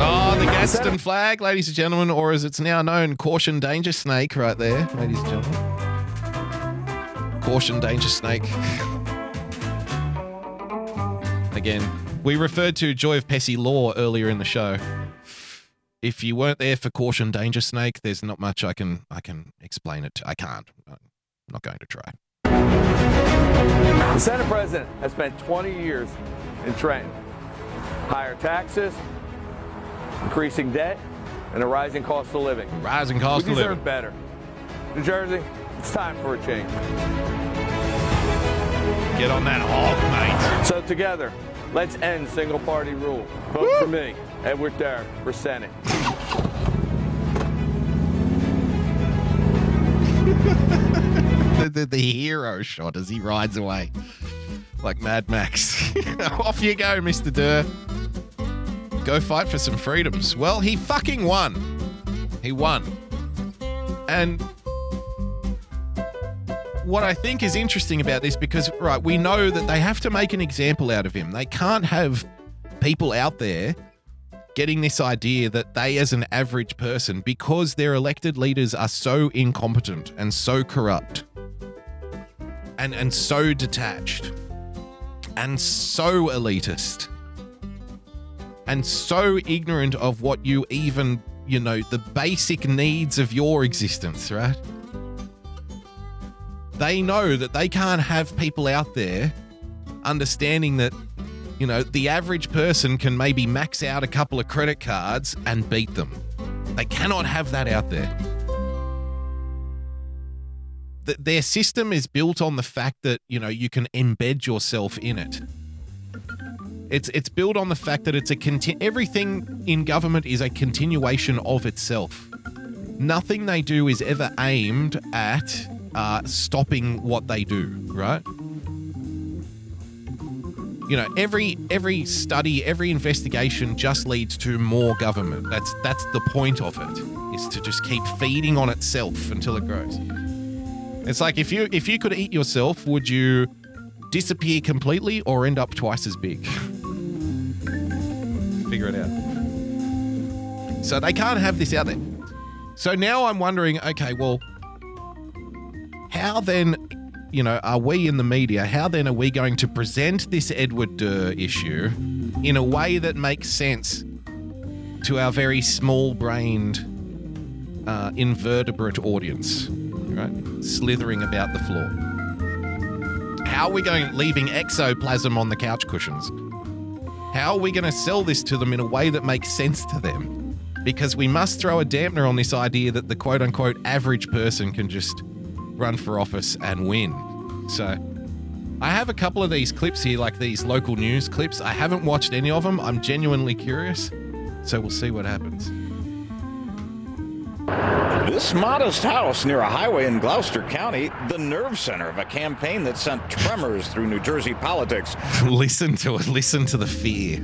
Oh, the Gaston flag, ladies and gentlemen, or as it's now known, caution danger snake right there, ladies and gentlemen. Caution danger snake. Again, we referred to Joy of Pessy law earlier in the show. If you weren't there for caution danger snake, there's not much I can I can explain it to. I can't. I'm not going to try. The Senate president has spent twenty years in Trenton. Higher taxes, increasing debt, and a rising cost of living. Rising cost of living. We deserve better. New Jersey, it's time for a change. Get on that hog, mate. So together, let's end single-party rule. Vote Woo! for me, Edward Durr, for Senate. The, the, the hero shot as he rides away like Mad Max. Off you go, Mister Durr. Go fight for some freedoms. Well, he fucking won. He won. And what I think is interesting about this, because, right, we know that they have to make an example out of him. They can't have people out there getting this idea that they, as an average person, because their elected leaders are so incompetent and so corrupt, And, and so detached and so elitist and so ignorant of what you even, you know, the basic needs of your existence, right? They know that they can't have people out there understanding that, you know, the average person can maybe max out a couple of credit cards and beat them. They cannot have that out there. Their system is built on the fact that, you know, you can embed yourself in it. It's it's built on the fact that it's a conti- everything in government is a continuation of itself. Nothing they do is ever aimed at uh, stopping what they do, right? You know, every every study, every investigation just leads to more government. That's that's the point of it, is to just keep feeding on itself until it grows. It's like, if you if you could eat yourself, would you disappear completely or end up twice as big? Figure it out. So they can't have this out there. So now I'm wondering, okay, well, how then, you know, are we in the media, how then are we going to present this Edward Durr issue in a way that makes sense to our very small-brained, uh, invertebrate audience? Right? Slithering about the floor. How are we going leaving exoplasm on the couch cushions? How are we going to sell this to them in a way that makes sense to them? Because we must throw a dampener on this idea that the quote-unquote average person can just run for office and win. So I have a couple of these clips here, like these local news clips. I haven't watched any of them. I'm genuinely curious. So we'll see what happens. This modest house near a highway in Gloucester County, the nerve center of a campaign that sent tremors through New Jersey politics. Listen to it. Listen to the fear.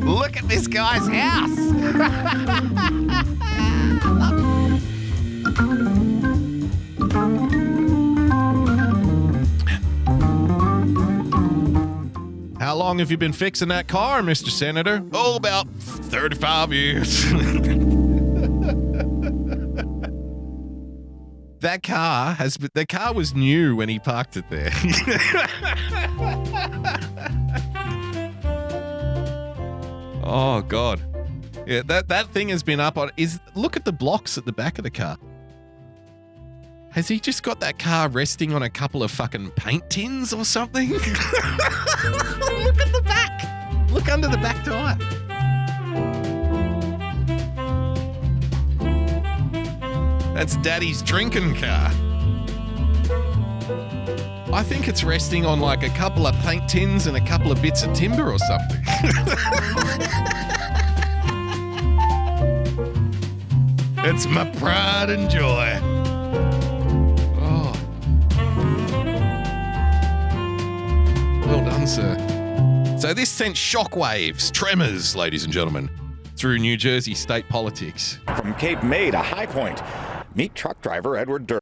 Look at this guy's house. How long have you been fixing that car, Mister Senator? Oh, about thirty-five years. That car has the car was new when he parked it there. Oh God. Yeah, that, that thing has been up on is look at the blocks at the back of the car. Has he just got that car resting on a couple of fucking paint tins or something? Look at the back. Look under the back tire. That's Daddy's drinking car. I think it's resting on like a couple of paint tins and a couple of bits of timber or something. It's my pride and joy. Oh. Well done, sir. So this sent shockwaves, tremors, ladies and gentlemen, through New Jersey state politics. From Cape May to High Point. Meet truck driver Edward Durr.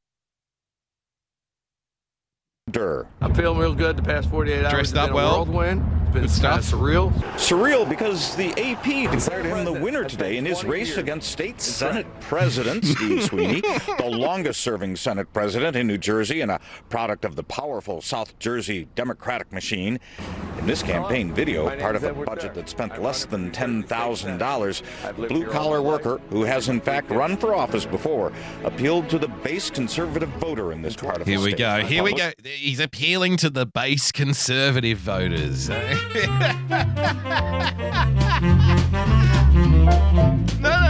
Durr. I'm feeling real good the past forty-eight hours. Dressed up well. It's been a whirlwind. It's been good stuff. Surreal. Surreal because the A P declared him the winner today in his race years. against state Senate President Steve Sweeney, the longest-serving Senate president in New Jersey and a product of the powerful South Jersey Democratic machine. In this campaign video, part of a budget that spent less than ten thousand dollars, blue-collar worker who has in fact run for office before appealed to the base conservative voter in this part of the state. Here we go. Here we go. He's appealing to the base conservative voters. No,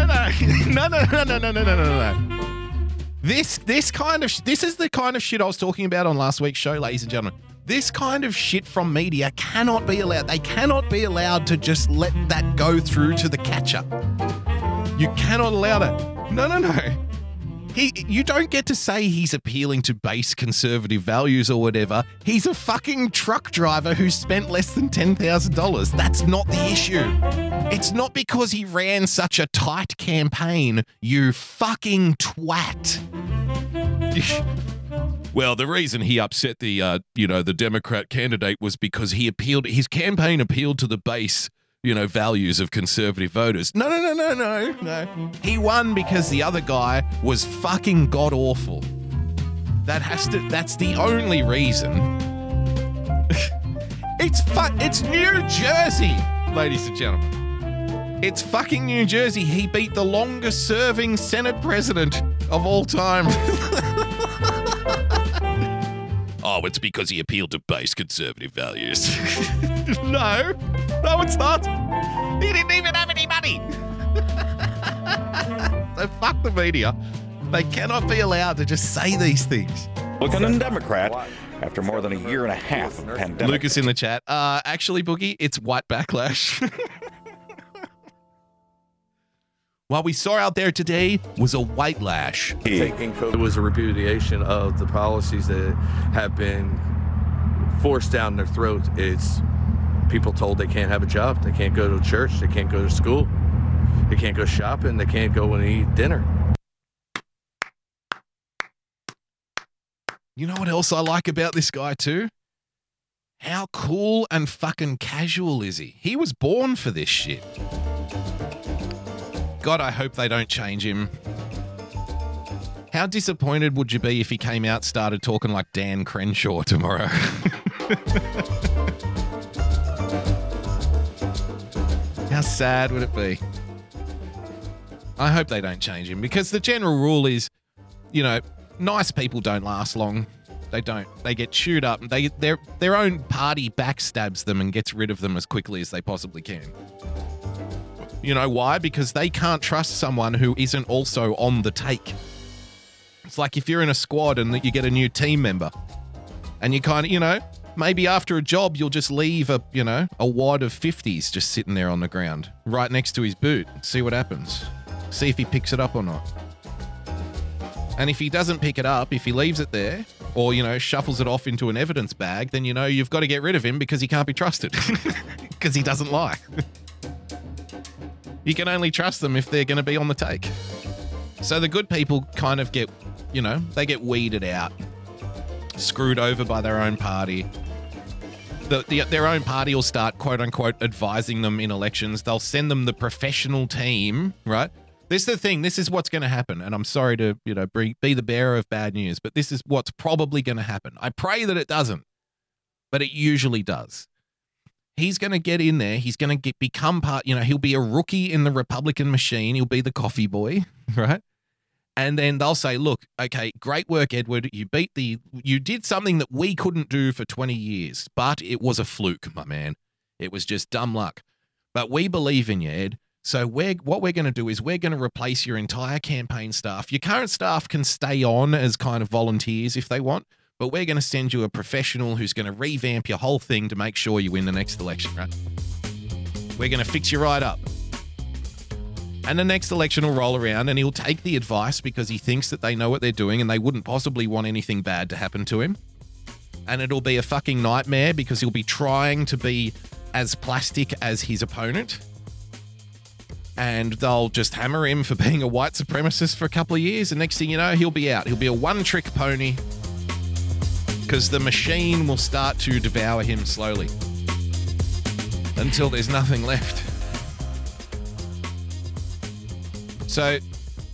no, no, no, no, no, no, no, no, no, no. This, this kind of this is the kind of shit I was talking about on last week's show, ladies and gentlemen. This kind of shit from media cannot be allowed. They cannot be allowed to just let that go through to the catcher. You cannot allow that. No, no, no. He, you don't get to say he's appealing to base conservative values or whatever. He's a fucking truck driver who spent less than ten thousand dollars. That's not the issue. It's not because he ran such a tight campaign, you fucking twat. Well, the reason he upset the, uh, you know, the Democrat candidate was because he appealed, his campaign appealed to the base, you know, values of conservative voters. No, no, no, no, no, no. He won because the other guy was fucking god awful. That has to, that's the only reason. It's fun. It's New Jersey, ladies and gentlemen. It's fucking New Jersey. He beat the longest serving Senate president of all time. Oh, it's because he appealed to base conservative values. No, no, it's not. He didn't even have any money. So fuck the media. They cannot be allowed to just say these things. Looking and Democrat after more than a year and a half of pandemic. Lucas in the chat. Uh, actually, Boogie, it's white backlash. What we saw out there today was a white lash. It was a repudiation of the policies that have been forced down their throats. It's people told they can't have a job, they can't go to church, they can't go to school, they can't go shopping, they can't go and eat dinner. You know what else I like about this guy too? How cool and fucking casual is he? He was born for this shit. God, I hope they don't change him. How disappointed would you be if he came out, started talking like Dan Crenshaw tomorrow? How sad would it be? I hope they don't change him because the general rule is, you know, nice people don't last long. They don't. They get chewed up. They their their own party backstabs them and gets rid of them as quickly as they possibly can. You know why? Because they can't trust someone who isn't also on the take. It's like if you're in a squad and you get a new team member and you kind of, you know, maybe after a job, you'll just leave a, you know, a wad of fifties just sitting there on the ground right next to his boot. See what happens. See if he picks it up or not. And if he doesn't pick it up, if he leaves it there or, you know, shuffles it off into an evidence bag, then, you know, you've got to get rid of him because he can't be trusted because he doesn't lie. You can only trust them if they're going to be on the take. So the good people kind of get, you know, they get weeded out, screwed over by their own party. The, the, their own party will start, quote unquote, advising them in elections. They'll send them the professional team, right? This is the thing. This is what's going to happen. And I'm sorry to, you know, be, be the bearer of bad news, but this is what's probably going to happen. I pray that it doesn't, but it usually does. He's going to get in there. He's going to become part, you know, he'll be a rookie in the Republican machine. He'll be the coffee boy, right? And then they'll say, look, okay, great work, Edward. You beat the, you did something that we couldn't do for twenty years, but it was a fluke, my man. It was just dumb luck. But we believe in you, Ed. So we're, what we're going to do is we're going to replace your entire campaign staff. Your current staff can stay on as kind of volunteers if they want, but we're going to send you a professional who's going to revamp your whole thing to make sure you win the next election, right? We're going to fix you right up. And the next election will roll around and he'll take the advice because he thinks that they know what they're doing and they wouldn't possibly want anything bad to happen to him. And it'll be a fucking nightmare because he'll be trying to be as plastic as his opponent. And they'll just hammer him for being a white supremacist for a couple of years. And next thing you know, he'll be out. He'll be a one-trick pony. Because the machine will start to devour him slowly until there's nothing left. So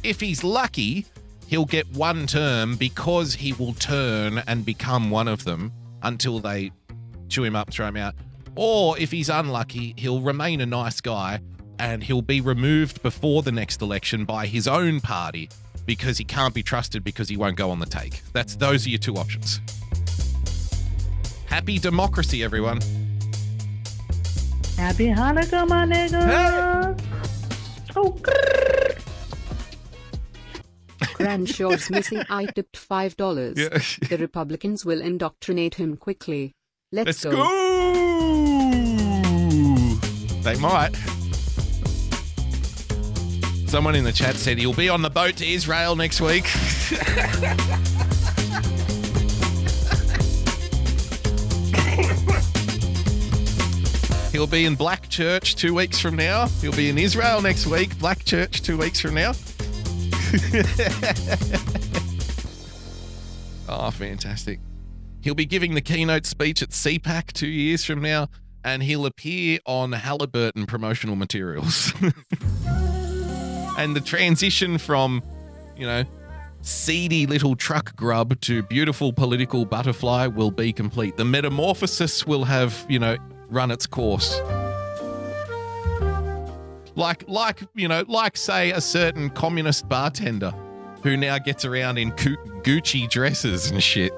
if he's lucky, he'll get one term because he will turn and become one of them until they chew him up, throw him out. Or if he's unlucky, he'll remain a nice guy and he'll be removed before the next election by his own party because he can't be trusted because he won't go on the take. That's, those are your two options. Happy democracy, everyone. Happy Hanukkah, my nigga. Hey. Oh, Grandshore's missing eye tipped five dollars. Yeah. The Republicans will indoctrinate him quickly. Let's, Let's go. go. They might. Someone in the chat said he'll be on the boat to Israel next week. He'll be in Black Church two weeks from now. He'll be in Israel next week. Black Church two weeks from now. Oh, fantastic. He'll be giving the keynote speech at CPAC two years from now, and he'll appear on Halliburton promotional materials. And the transition from, you know, seedy little truck grub to beautiful political butterfly will be complete. The metamorphosis will have, you know, run its course. Like, like you know, like, say, a certain communist bartender who now gets around in Gucci dresses and shit.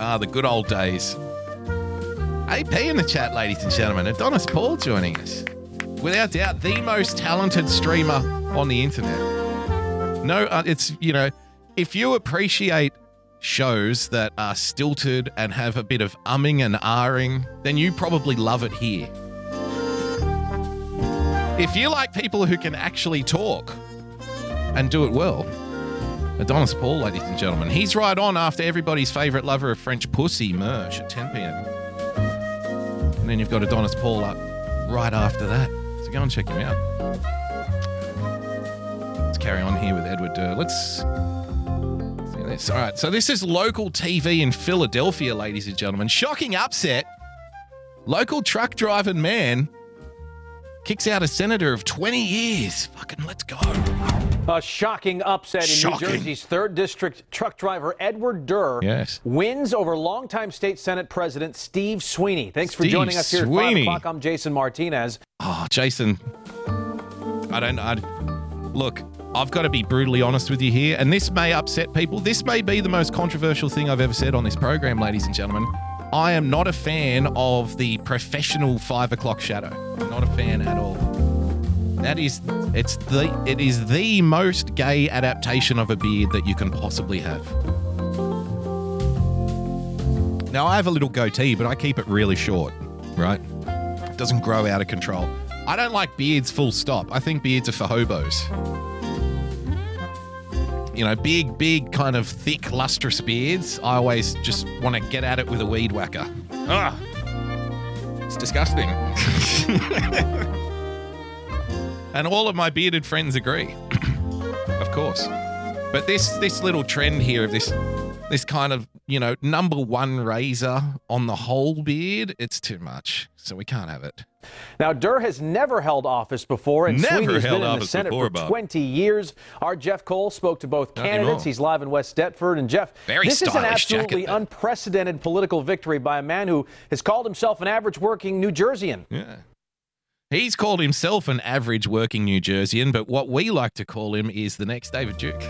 Ah, the good old days. A P in the chat, ladies and gentlemen. Adonis Paul joining us. Without doubt, the most talented streamer on the internet. No, it's, you know, if you appreciate shows that are stilted and have a bit of umming and ahhing, then you probably love it here. If you like people who can actually talk and do it well, Adonis Paul, ladies and gentlemen, he's right on after everybody's favourite lover of French pussy, Mersh, at ten p.m. And then you've got Adonis Paul up right after that. So go and check him out. Let's carry on here with Edward Durr. Let's... All right, so this is local T V in Philadelphia, ladies and gentlemen. Shocking upset. Local truck driving man kicks out a senator of twenty years. Fucking let's go. A shocking upset in shocking. New Jersey's third district. Truck driver Edward Durr yes. wins over longtime state Senate President Steve Sweeney. Thanks Steve for joining us here Sweeney. at five o'clock. I'm Jason Martinez. Oh, Jason. I don't know. Look. I've got to be brutally honest with you here, and this may upset people. This may be the most controversial thing I've ever said on this program, ladies and gentlemen. I am not a fan of the professional five o'clock shadow. I'm not a fan at all. That is, it's the, it is the most gay adaptation of a beard that you can possibly have. Now, I have a little goatee, but I keep it really short, right? It doesn't grow out of control. I don't like beards full stop. I think beards are for hobos. You know, big, big, kind of thick, lustrous beards. I always just want to get at it with a weed whacker. Ah, it's disgusting. And all of my bearded friends agree, of course. But this, this little trend here of this, this kind of, you know, number one razor on the whole beard, it's too much. So we can't have it. Now, Durr has never held office before, and never Sweeney's held been in the Senate before, for Bob. twenty years. Our Jeff Cole spoke to both Nothing candidates. Wrong. He's live in West Deptford. And, Jeff, Very this is an absolutely jacket, unprecedented political victory by a man who has called himself an average-working New Jerseyan. Yeah. He's called himself an average-working New Jerseyan, but what we like to call him is the next David Duke.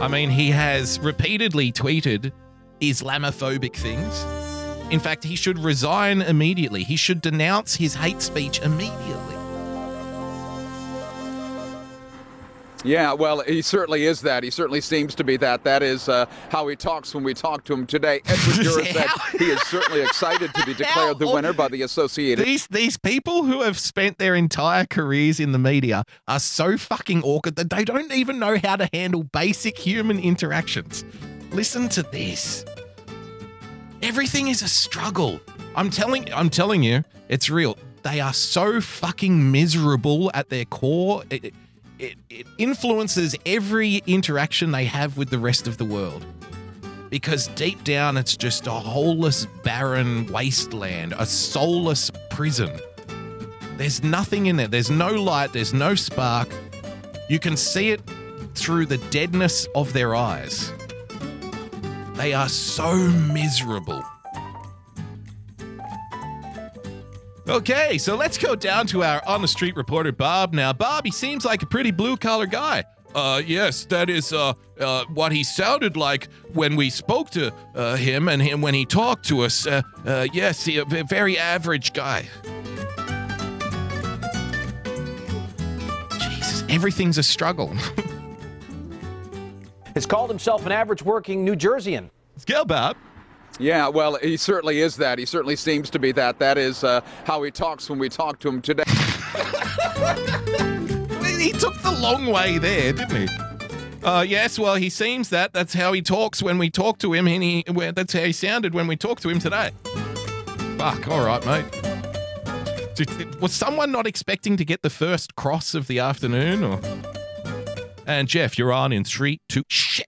I mean, he has repeatedly tweeted Islamophobic things. In fact, he should resign immediately. He should denounce his hate speech immediately. Yeah, well, he certainly is that. He certainly seems to be that. That is uh, how he talks when we talk to him today. Edward Durr said he is certainly excited to be declared the winner by the Associated Press. These, these people who have spent their entire careers in the media are so fucking awkward that they don't even know how to handle basic human interactions. Listen to this. Everything is a struggle. I'm telling I'm telling you, it's real. They are so fucking miserable at their core. It, it, it influences every interaction they have with the rest of the world. Because deep down, it's just a holeless, barren wasteland, a soulless prison. There's nothing in there. There's no light. There's no spark. You can see it through the deadness of their eyes. They are so miserable. Okay, so let's go down to our on-the-street reporter, Bob. Now, Bob, he seems like a pretty blue-collar guy. Uh, yes, that is uh, uh, what he sounded like when we spoke to uh, him and him when he talked to us. Uh, uh, yes, he, a very average guy. Jesus, everything's a struggle. Has called himself an average-working New Jerseyan. Let's go, Bob. Yeah, well, he certainly is that. He certainly seems to be that. That is uh, how he talks when we talk to him today. He took the long way there, didn't he? Uh, yes, well, he seems that. That's how he talks when we talk to him. And he, well, that's how he sounded when we talked to him today. Fuck, all right, mate. Was someone not expecting to get the first cross of the afternoon, or...? And, Jeff, you're on in three, two, shit.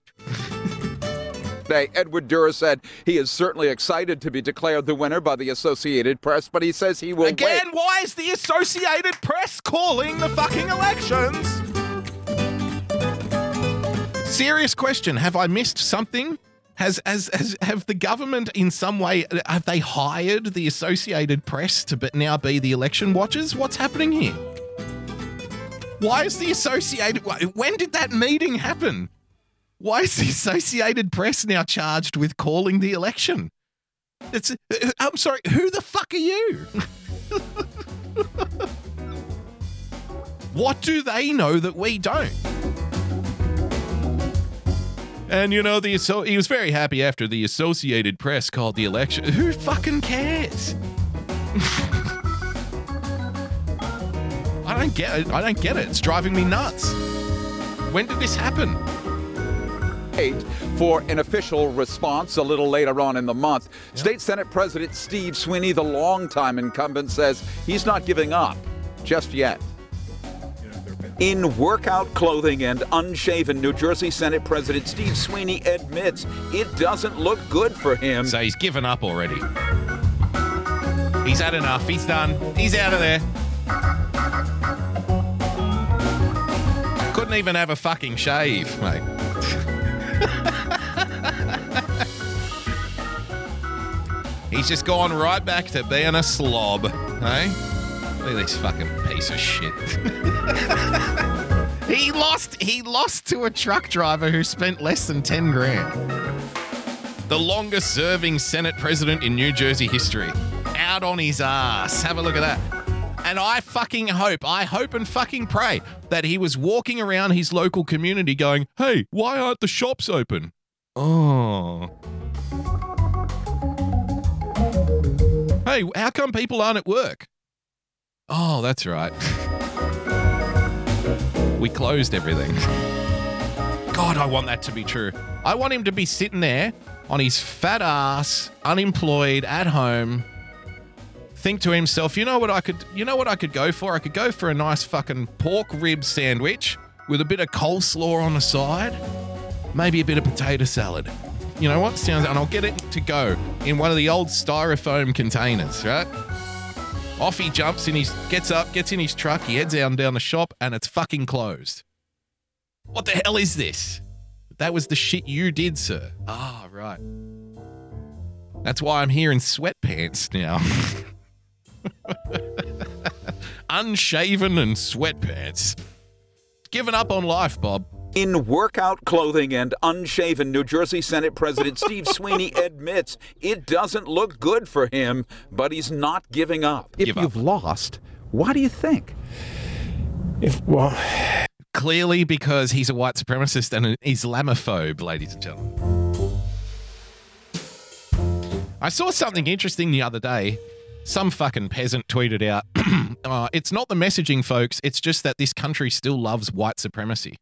Today, Edward Durr said he is certainly excited to be declared the winner by the Associated Press, but he says he will Again, wait. Why is the Associated Press calling the fucking elections? Serious question. Have I missed something? Has, has, has Have the government in some way, have they hired the Associated Press to be, now be the election watchers? What's happening here? Why is the Associated... When did that meeting happen? Why is the Associated Press now charged with calling the election? It's... I'm sorry, who the fuck are you? What do they know that we don't? And, you know, the so he was very happy after the Associated Press called the election. Who fucking cares? I don't get it. I don't get it. It's driving me nuts. When did this happen? For an official response a little later on in the month. Yep. State Senate President Steve Sweeney, the longtime incumbent, says he's not giving up just yet. In workout clothing and unshaven, New Jersey Senate President Steve Sweeney admits it doesn't look good for him. So he's given up already. He's had enough. He's done. He's out of there. Couldn't even have a fucking shave, mate. He's just gone right back to being a slob, eh? Look at this fucking piece of shit. He lost. He lost to a truck driver who spent less than ten grand. The longest-serving Senate president in New Jersey history, out on his ass. Have a look at that. And I fucking hope, I hope and fucking pray that he was walking around his local community going, hey, why aren't the shops open? Oh. Hey, how come people aren't at work? Oh, that's right. We closed everything. God, I want that to be true. I want him to be sitting there on his fat ass, unemployed, at home, think to himself, you know what I could, you know what I could go for? I could go for a nice fucking pork rib sandwich with a bit of coleslaw on the side, maybe a bit of potato salad. You know what? Sounds, and I'll get it to go in one of the old styrofoam containers, right? Off he jumps and he gets up, gets in his truck, he heads down, down the shop, and it's fucking closed. What the hell is this? That was the shit you did, sir. Ah, right. That's why I'm here in sweatpants now. Unshaven and sweatpants. Given up on life, Bob. In workout clothing and unshaven, New Jersey Senate President Steve Sweeney admits it doesn't look good for him, but he's not giving up. If Give you've up. lost, why do you think? If well, clearly because he's a white supremacist and an Islamophobe, ladies and gentlemen. I saw something interesting the other day. Some fucking peasant tweeted out, uh, it's not the messaging, folks. It's just that this country still loves white supremacy.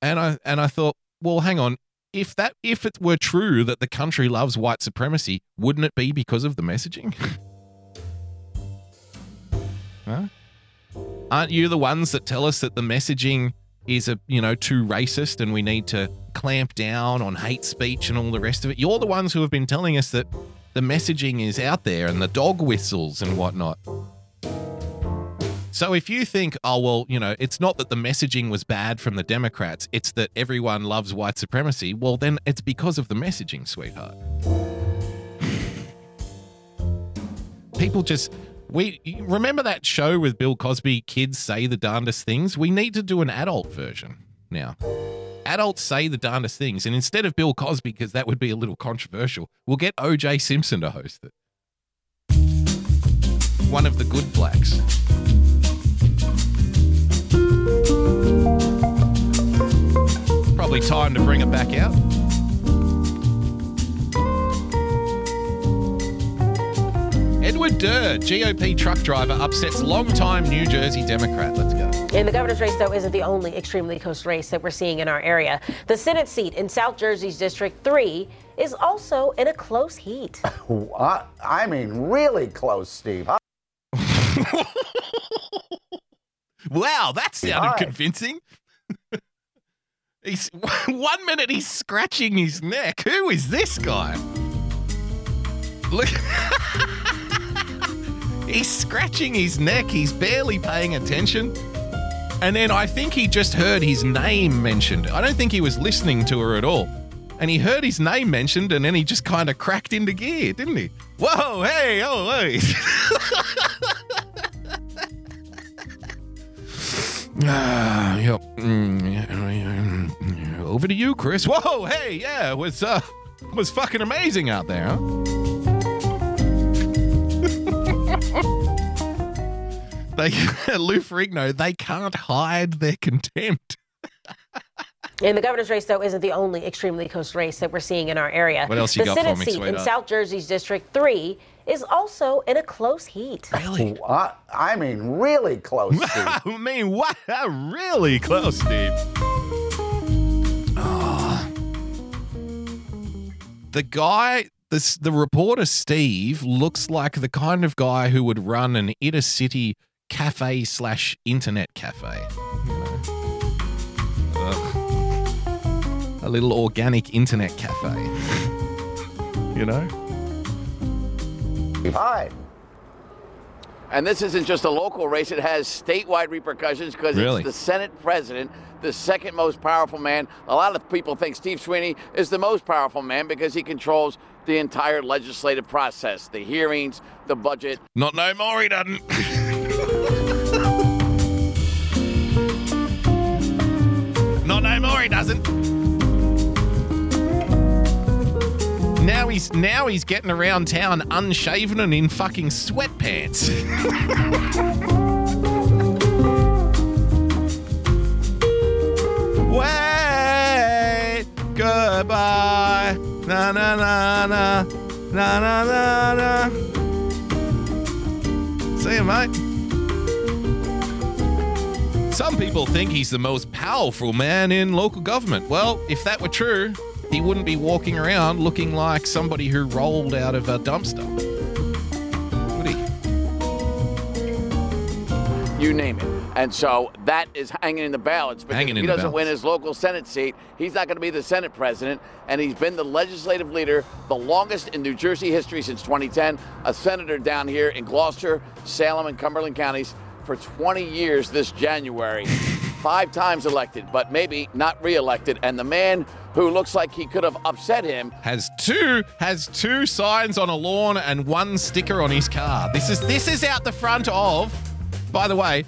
And I and I thought, well, hang on. If that if it were true that the country loves white supremacy, wouldn't it be because of the messaging? Huh? Aren't you the ones that tell us that the messaging is a you know too racist and we need to clamp down on hate speech and all the rest of it? You're the ones who have been telling us that the messaging is out there and the dog whistles and whatnot. So if you think, oh, well, you know, it's not that the messaging was bad from the Democrats, it's that everyone loves white supremacy, well, then it's because of the messaging, sweetheart. People just, we, remember that show with Bill Cosby, Kids Say the Darndest Things? We need to do an adult version now. Adults say the darndest things, and instead of Bill Cosby, because that would be a little controversial, we'll get O J Simpson to host it. One of the good blacks. Probably time to bring it back out. Edward Durr, G O P truck driver, upsets longtime New Jersey Democrat. Let's go. And the governor's race, though, isn't the only extremely close race that we're seeing in our area. The Senate seat in South Jersey's District three is also in a close heat. I, I mean, really close, Steve. I- Wow, that sounded Hi. convincing. He's one minute he's scratching his neck. Who is this guy? Look. He's scratching his neck. He's barely paying attention. And then I think he just heard his name mentioned. I don't think he was listening to her at all. And he heard his name mentioned, and then he just kind of cracked into gear, didn't he? Whoa, hey, oh, hey. Ah, yep. Over to you, Chris. Whoa, hey, yeah, it was, uh, it was fucking amazing out there, huh? They, Lou Ferrigno, they can't hide their contempt. And the governor's race, though, isn't the only extremely close race that we're seeing in our area. What else you got for me, sweetheart? The Senate seat in South Jersey's District three is also in a close heat. Really? I, I mean, really close, Steve. I mean, what? Really close, Steve. Oh. The guy... This, the reporter, Steve, looks like the kind of guy who would run an inner city cafe slash internet cafe. You know. uh, a little organic internet cafe. You know? Hi. And this isn't just a local race. It has statewide repercussions because really? It's the Senate president, the second most powerful man. A lot of people think Steve Sweeney is the most powerful man because he controls the entire legislative process, the hearings, the budget. Not no more, he doesn't. Not no more, he doesn't. Now he's now he's getting around town unshaven and in fucking sweatpants. Wait, goodbye. Na na na na na na na na. See you, mate. Some people think he's the most powerful man in local government. Well, if that were true, he wouldn't be walking around looking like somebody who rolled out of a dumpster, would he? You name it. And so that is hanging in the balance. Because hanging if he doesn't balance. win his local Senate seat, he's not going to be the Senate president. And he's been the legislative leader the longest in New Jersey history since twenty ten, a senator down here in Gloucester, Salem, and Cumberland counties for twenty years this January. Five times elected, but maybe not reelected. And the man who looks like he could have upset him has two has two signs on a lawn and one sticker on his car. This is this is out the front of, by the way,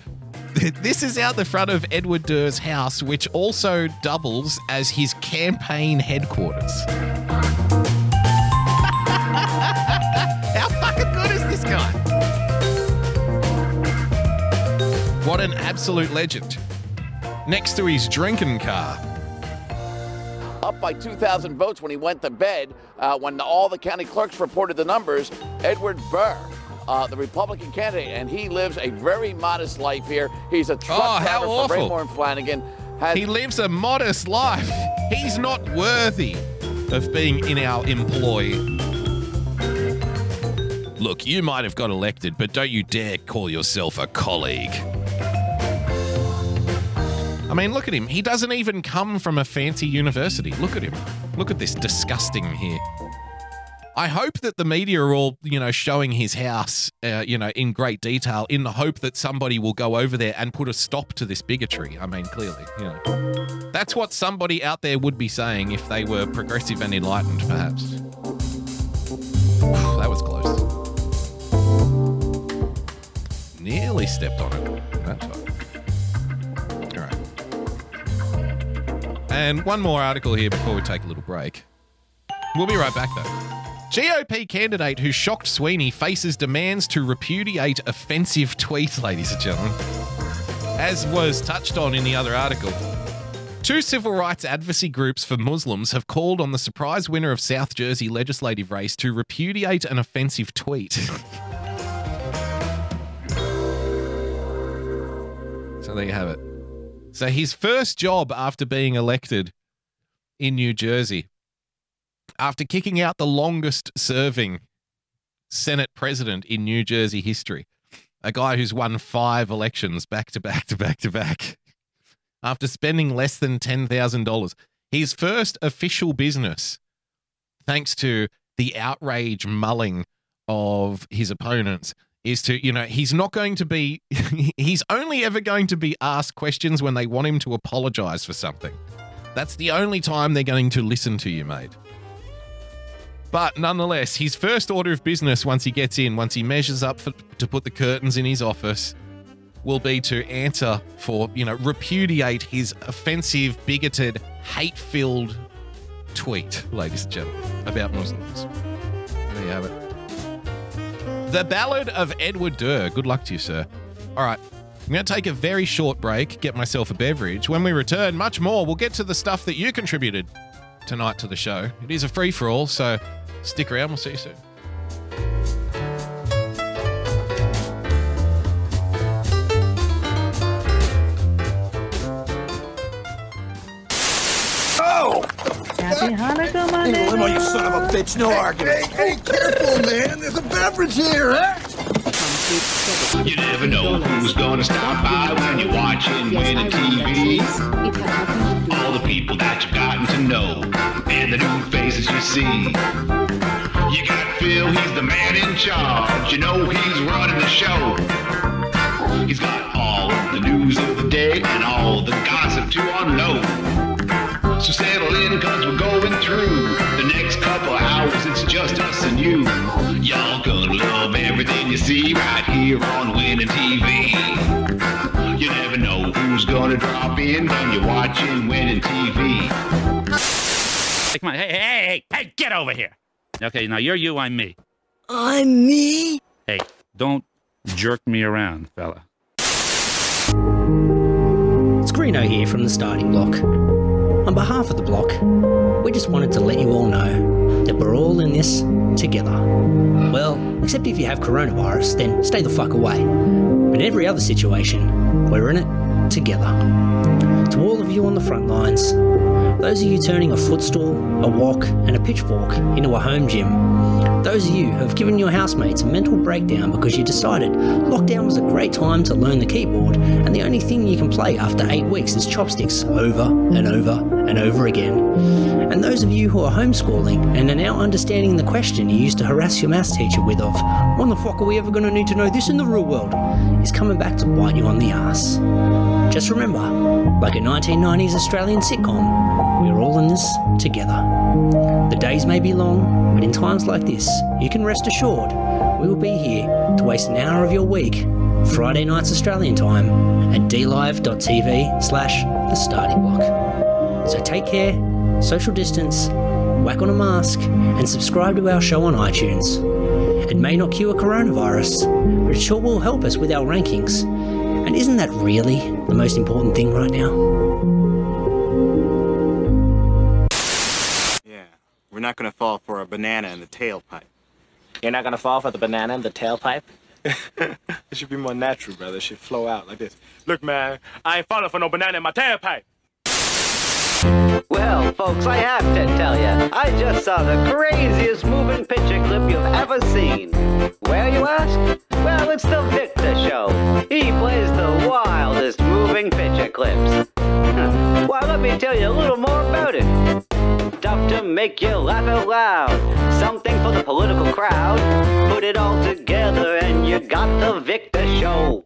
this is out the front of Edward Durr's house, which also doubles as his campaign headquarters. How fucking good is this guy? What an absolute legend. Next to his drinking car. Up by two thousand votes when he went to bed, uh, when the, all the county clerks reported the numbers, Edward Durr, uh, the Republican candidate, and he lives a very modest life here. He's a truck oh, driver for Raymore and Flanagan. Has- he lives a modest life. He's not worthy of being in our employ. Look, you might have got elected, but don't you dare call yourself a colleague. I mean, look at him. He doesn't even come from a fancy university. Look at him. Look at this disgusting here. I hope that the media are all, you know, showing his house, uh, you know, in great detail in the hope that somebody will go over there and put a stop to this bigotry. I mean, clearly, you know. That's what somebody out there would be saying if they were progressive and enlightened, perhaps. That was close. Nearly stepped on it that time. And one more article here before we take a little break. We'll be right back, though. G O P candidate who shocked Sweeney faces demands to repudiate offensive tweets, ladies and gentlemen. As was touched on in the other article, two civil rights advocacy groups for Muslims have called on the surprise winner of South Jersey legislative race to repudiate an offensive tweet. So there you have it. So his first job after being elected in New Jersey, after kicking out the longest serving Senate president in New Jersey history, a guy who's won five elections back to back to back to back, after spending less than ten thousand dollars, his first official business, thanks to the outrage mulling of his opponents, is to, you know, he's not going to be, he's only ever going to be asked questions when they want him to apologize for something. That's the only time they're going to listen to you, mate. But nonetheless, his first order of business once he gets in, once he measures up for, to put the curtains in his office, will be to answer for, you know, repudiate his offensive, bigoted, hate-filled tweet, ladies and gentlemen, about Muslims. There you have it. The Ballad of Edward Durr. Good luck to you, sir. All right. I'm going to take a very short break, get myself a beverage. When we return, much more. We'll get to the stuff that you contributed tonight to the show. It is a free-for-all, so stick around. We'll see you soon. Oh! Happy Hanukkah, my name. Limo, you son of a bitch. No hey, argument. Hey, hey, careful, man. There's a beverage here, huh? You never know who's gonna stop by when you're watching Winning T V. All the people that you've gotten to know and the new faces you see. You got Phil, he's the man in charge. You know he's running the show. He's got all of the news of the day and all the gossip to unload. So settle in, cause we're going through the next couple hours, it's just us and you. Y'all gonna love everything you see right here on Winning T V. You never know who's gonna drop in when you're watching Winning T V. Hey, come on, hey, hey, hey, hey, get over here. Okay, now you're you, I'm me. I'm me? Hey, don't jerk me around, fella. It's Greeno here from the starting block. On behalf of the block, we just wanted to let you all know that we're all in this together. Well, except if you have coronavirus, then stay the fuck away. But in every other situation, we're in it together. To all of you on the front lines, Those of you turning a footstool, a wok, and a pitchfork into a home gym. Those of you who have given your housemates a mental breakdown because you decided lockdown was a great time to learn the keyboard and the only thing you can play after eight weeks is chopsticks over and over and over again. And those of you who are homeschooling and are now understanding the question you used to harass your maths teacher with of, when the fuck are we ever going to need to know this in the real world, is coming back to bite you on the ass. Just remember, like a nineteen nineties Australian sitcom, we're all in this together. The days may be long, but in times like this, you can rest assured we will be here to waste an hour of your week, Friday nights Australian time, at dlive.tv slash the starting block. So take care, social distance, whack on a mask, and subscribe to our show on iTunes. It may not cure coronavirus, but it sure will help us with our rankings. And isn't that really the most important thing right now? Yeah, we're not going to fall for a banana in the tailpipe. You're not going to fall for the banana in the tailpipe? It should be more natural, brother. It should flow out like this. Look, man, I ain't falling for no banana in my tailpipe. Well, folks, I have to tell you, I just saw the craziest moving picture clip you've ever seen. Where, you ask? Well, it's the Victor show. He plays the wildest moving picture clips. Well, let me tell you a little more about it. Stuff to make you laugh out loud. Something for the political crowd. Put it all together and you got the Victor show.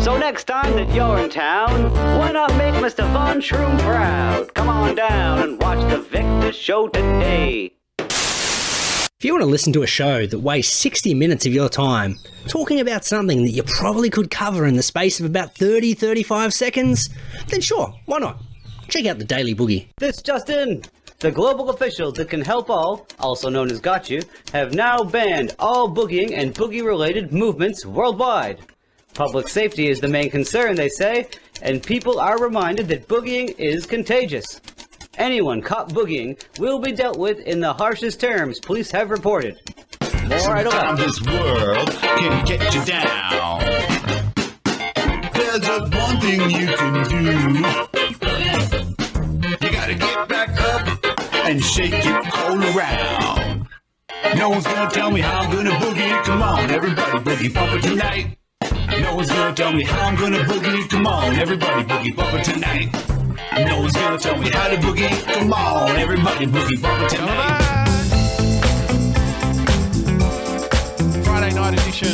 So next time that you're in town, why not make Mister Von Schroom proud? Come on down and watch the Victor show today. If you want to listen to a show that wastes sixty minutes of your time talking about something that you probably could cover in the space of about thirty, thirty-five seconds, then sure, why not? Check out the Daily Boogie. This just in. The global officials that can help all, also known as Got You, have now banned all boogieing and boogie-related movements worldwide. Public safety is the main concern, they say, and people are reminded that boogieing is contagious. Anyone caught boogieing will be dealt with in the harshest terms police have reported. More right on. This world can get you down. There's just one thing you can do. You gotta get back up and shake it all around. No one's gonna tell me how I'm gonna boogie. Come on, everybody boogie bumper tonight. No one's gonna tell me how I'm gonna boogie. Come on, everybody boogie bumper tonight. No one's gonna tell me how to boogie. Come on, everybody boogie bumper tonight. Friday night edition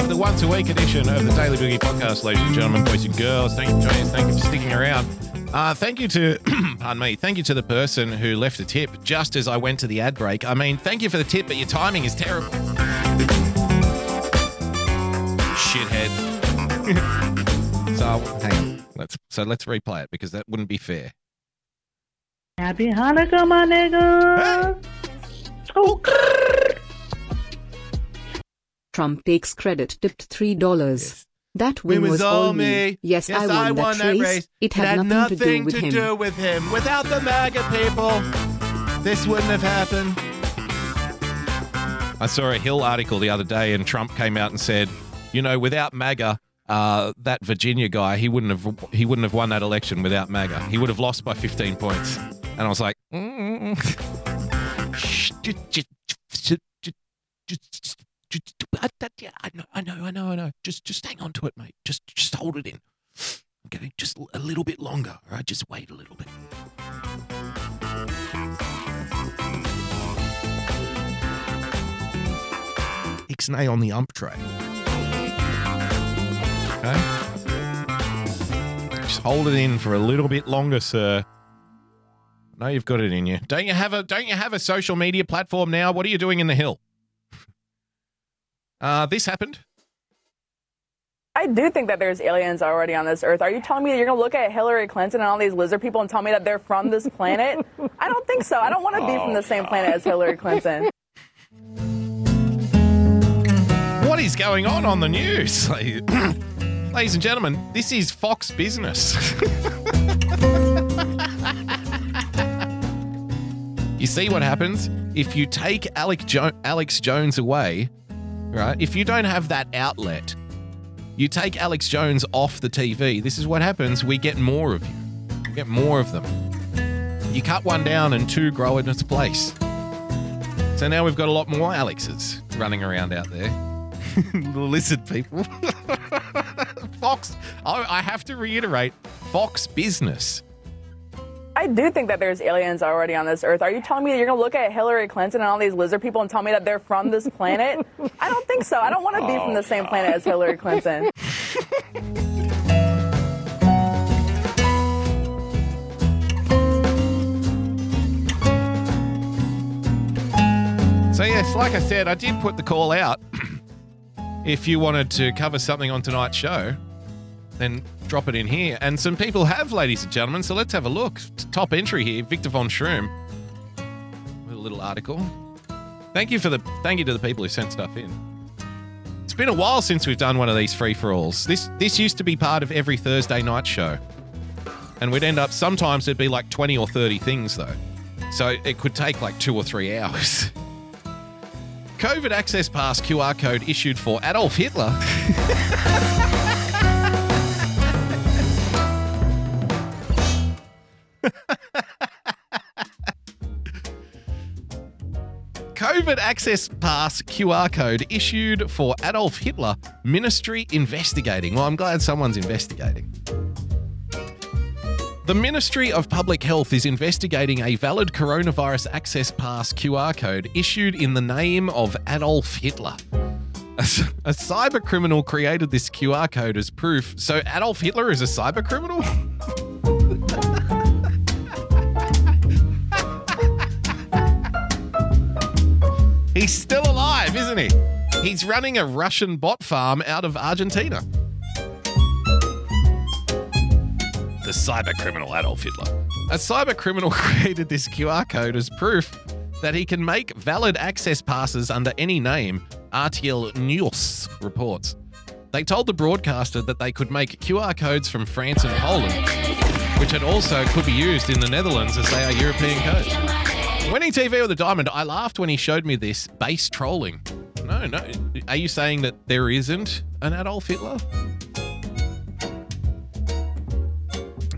of the once a week edition of the Daily Boogie Podcast, ladies and gentlemen, boys and girls. Thank you for joining us. Thank you for sticking around. Uh, thank you to, pardon me, thank you to the person who left a tip just as I went to the ad break. I mean, thank you for the tip, but your timing is terrible. Shithead. So, hang on. Let's, so let's replay it because that wouldn't be fair. Happy Hanukkah, my nigga! Hey. Trump takes credit, tipped three dollars. Yes. That win was, was all me. me. Yes, yes, I won, I that, won race. that race. It had, it had nothing, nothing to, do, to with do with him. Without the MAGA people, this wouldn't have happened. I saw a Hill article the other day, and Trump came out and said, "You know, without MAGA." Uh, that Virginia guy, he wouldn't have he wouldn't have won that election without MAGA. He would have lost by fifteen points. And I was like, mm-hmm. I know, I know, I know, I know. Just, just hang on to it, mate. Just, just hold it in. Okay, just a little bit longer. All right, just wait a little bit. Ixnay on the ump tray. Okay. Just hold it in for a little bit longer, sir. I know you've got it in you. Don't you have a don't you have a social media platform now? What are you doing in the Hill? Uh, this happened. I do think that there's aliens already on this earth. Are you telling me that you're going to look at Hillary Clinton and all these lizard people and tell me that they're from this planet? I don't think so. I don't want to oh, be from the same planet as Hillary Clinton. What is going on on the news? Ladies and gentlemen, this is Fox Business. You see what happens if you take Alec jo- Alex Jones away, right? If you don't have that outlet, you take Alex Jones off the T V. This is what happens. We get more of you. We get more of them. You cut one down and two grow in its place. So now we've got a lot more Alexes running around out there. The lizard people. Fox, I, I have to reiterate, Fox business. I do think that there's aliens already on this earth. Are you telling me that you're going to look at Hillary Clinton and all these lizard people and tell me that they're from this planet? I don't think so. I don't want to be oh, from the same God. planet as Hillary Clinton. So, yes, like I said, I did put the call out. If you wanted to cover something on tonight's show, then drop it in here. And some people have, ladies and gentlemen, so let's have a look. Top entry here, Victor von Schroom. With a little article. Thank you for the thank you to the people who sent stuff in. It's been a while since we've done one of these free-for-alls. This this used to be part of every Thursday night show. And we'd end up, sometimes it'd be like twenty or thirty things, though. So it could take like two or three hours. COVID access pass Q R code issued for Adolf Hitler. COVID access pass Q R code issued for Adolf Hitler. Ministry investigating. Well, I'm glad someone's investigating. The Ministry of Public Health is investigating a valid coronavirus access pass Q R code issued in the name of Adolf Hitler. A, a cybercriminal created this Q R code as proof. So Adolf Hitler is a cybercriminal? He's still alive, isn't he? He's running a Russian bot farm out of Argentina. The cybercriminal Adolf Hitler. A cybercriminal created this Q R code as proof that he can make valid access passes under any name, R T L News reports. They told the broadcaster that they could make Q R codes from France and Poland, which had also could be used in the Netherlands as they are European codes. Winning T V with a diamond, I laughed when he showed me this base trolling. No, no. Are you saying that there isn't an Adolf Hitler?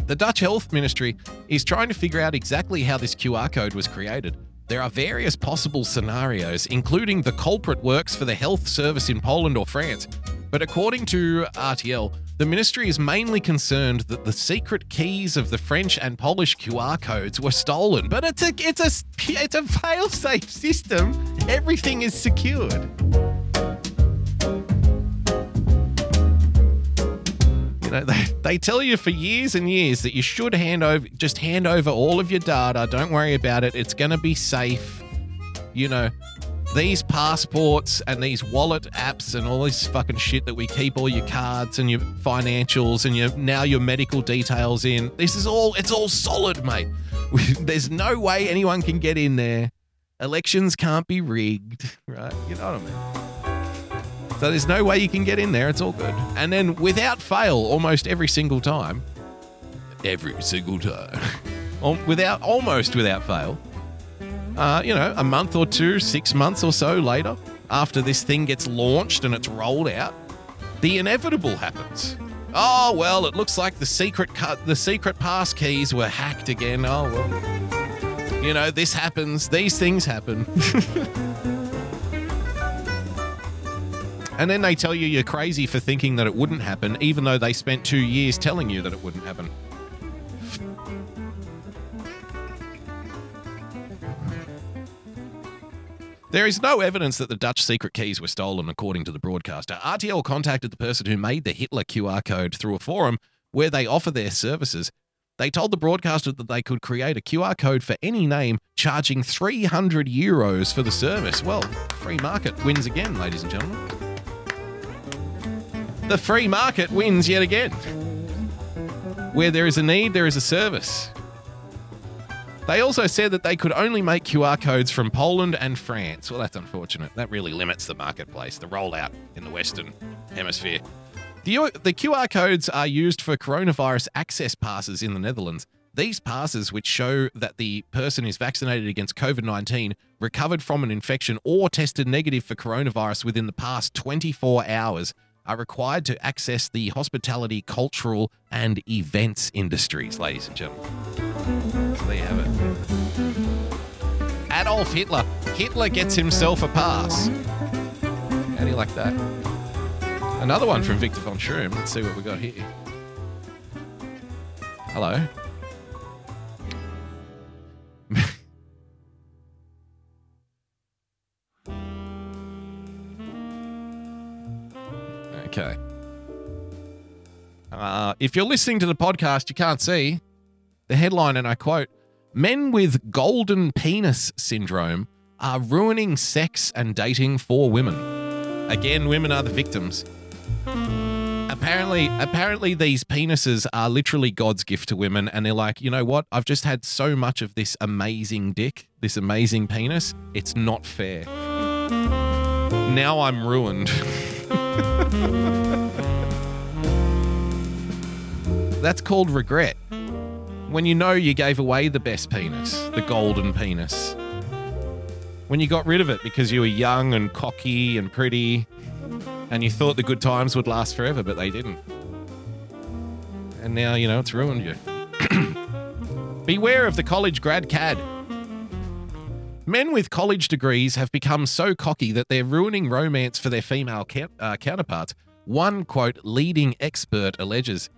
The Dutch Health Ministry is trying to figure out exactly how this Q R code was created. There are various possible scenarios, including the culprit works for the health service in Poland or France. But according to R T L, the ministry is mainly concerned that the secret keys of the French and Polish Q R codes were stolen. But it's a it's a it's a fail-safe system. Everything is secured. They, they tell you for years and years that you should hand over, just hand over all of your data. Don't worry about it. It's going to be safe. You know, these passports and these wallet apps and all this fucking shit that we keep all your cards and your financials and your now your medical details in. This is all, it's all solid, mate. We, there's no way anyone can get in there. Elections can't be rigged, right? You know what I mean? So there's no way you can get in there. It's all good. And then without fail, almost every single time, every single time, without almost without fail, uh, you know, a month or two, six months or so later, after this thing gets launched and it's rolled out, the inevitable happens. Oh, well, it looks like the secret cut, the secret pass keys were hacked again. Oh, well, you know, this happens. These things happen. And then they tell you you're crazy for thinking that it wouldn't happen, even though they spent two years telling you that it wouldn't happen. There is no evidence that the Dutch secret keys were stolen, according to the broadcaster. R T L contacted the person who made the Hitler Q R code through a forum where they offer their services. They told the broadcaster that they could create a Q R code for any name, charging three hundred euros for the service. Well, free market wins again, ladies and gentlemen. The free market wins yet again. Where there is a need, there is a service. They also said that they could only make Q R codes from Poland and France. Well, that's unfortunate. That really limits the marketplace, the rollout in the Western Hemisphere. The, the Q R codes are used for coronavirus access passes in the Netherlands. These passes, which show that the person is vaccinated against COVID nineteen, recovered from an infection, or tested negative for coronavirus within the past twenty-four hours, are required to access the hospitality, cultural, and events industries, ladies and gentlemen. So there you have it. Adolf Hitler. Hitler gets himself a pass. How do you like that? Another one from Victor von Schroom. Let's see what we got here. Hello. Okay. Uh, if you're listening to the podcast, you can't see the headline, and I quote, "Men with golden penis syndrome are ruining sex and dating for women." Again, women are the victims. Apparently, apparently these penises are literally God's gift to women, and they're like, you know what? I've just had so much of this amazing dick, this amazing penis. It's not fair. Now I'm ruined. That's called regret. When you know you gave away the best penis, the golden penis. When you got rid of it because you were young and cocky and pretty and you thought the good times would last forever, but they didn't. And now, you know, it's ruined you. Beware of the college grad cad. Men with college degrees have become so cocky that they're ruining romance for their female ca- uh, counterparts. One, quote, leading expert alleges,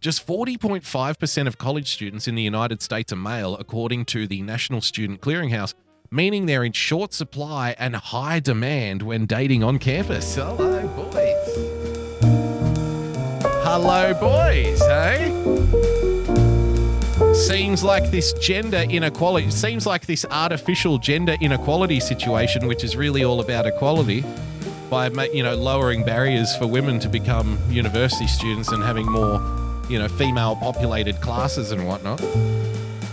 just forty point five percent of college students in the United States are male, according to the National Student Clearinghouse, meaning they're in short supply and high demand when dating on campus. Hello, boys. Hello, boys, hey? Seems like this gender inequality, seems like this artificial gender inequality situation, which is really all about equality, by, you know, lowering barriers for women to become university students and having more, you know, female populated classes and whatnot.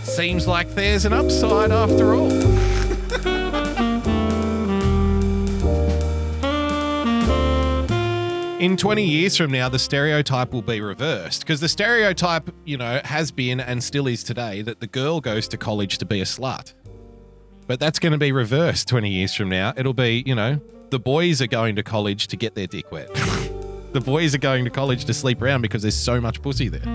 Seems like there's an upside after all. In twenty years from now, the stereotype will be reversed, because the stereotype, you know, has been and still is today that the girl goes to college to be a slut. But that's going to be reversed twenty years from now. It'll be, you know, the boys are going to college to get their dick wet. The boys are going to college to sleep around because there's so much pussy there.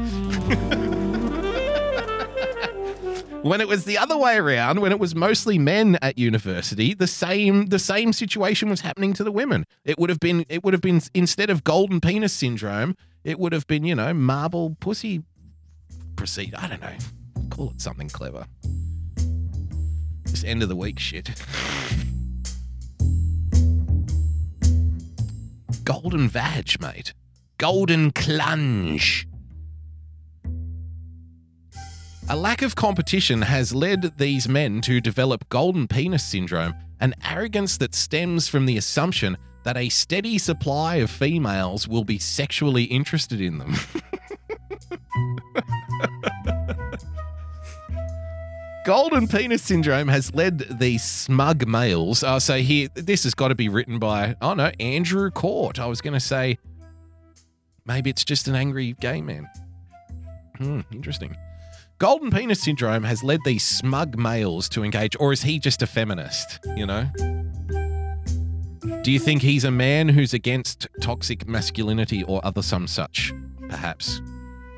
When it was the other way around, when it was mostly men at university, the same the same situation was happening to the women. It would have been it would have been instead of golden penis syndrome, it would have been, you know, marble pussy proceed. I don't know. Call it something clever. This end of the week shit. Golden vag, mate. Golden clunge. A lack of competition has led these men to develop golden penis syndrome, an arrogance that stems from the assumption that a steady supply of females will be sexually interested in them. Golden penis syndrome has led these smug males. Oh, so here, this has got to be written by, oh no, Andrew Court. I was going to say, maybe it's just an angry gay man. Hmm, interesting. Golden penis syndrome has led these smug males to engage, or is he just a feminist, you know? Do you think he's a man who's against toxic masculinity or other some such? Perhaps.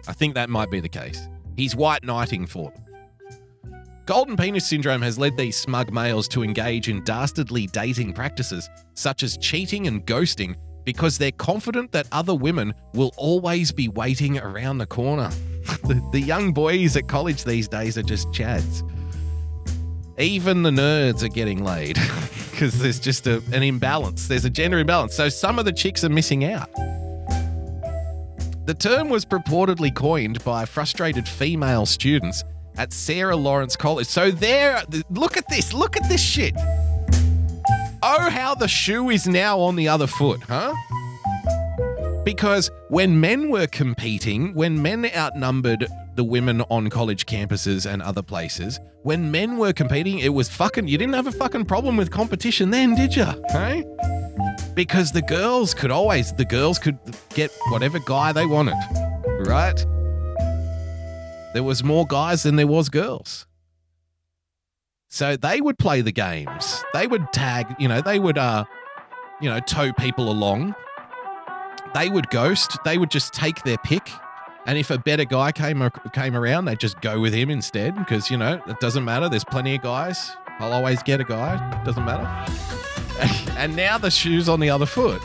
I think that might be the case. He's white knighting for them. Golden penis syndrome has led these smug males to engage in dastardly dating practices, such as cheating and ghosting, because they're confident that other women will always be waiting around the corner. the, the young boys at college these days are just chads. Even the nerds are getting laid because there's just a, an imbalance. There's a gender imbalance. So some of the chicks are missing out. The term was purportedly coined by frustrated female students at Sarah Lawrence College. So there, look at this, look at this shit. Oh, how the shoe is now on the other foot, huh? Because when men were competing, when men outnumbered the women on college campuses and other places, when men were competing, it was fucking, you didn't have a fucking problem with competition then, did you? Hey? Because the girls could always, the girls could get whatever guy they wanted, right? There was more guys than there was girls. So they would play the games. They would tag, you know, they would, uh, you know, tow people along. They would ghost. They would just take their pick. And if a better guy came came around, they'd just go with him instead because, you know, it doesn't matter. There's plenty of guys. I'll always get a guy. Doesn't matter. And now the shoe's on the other foot.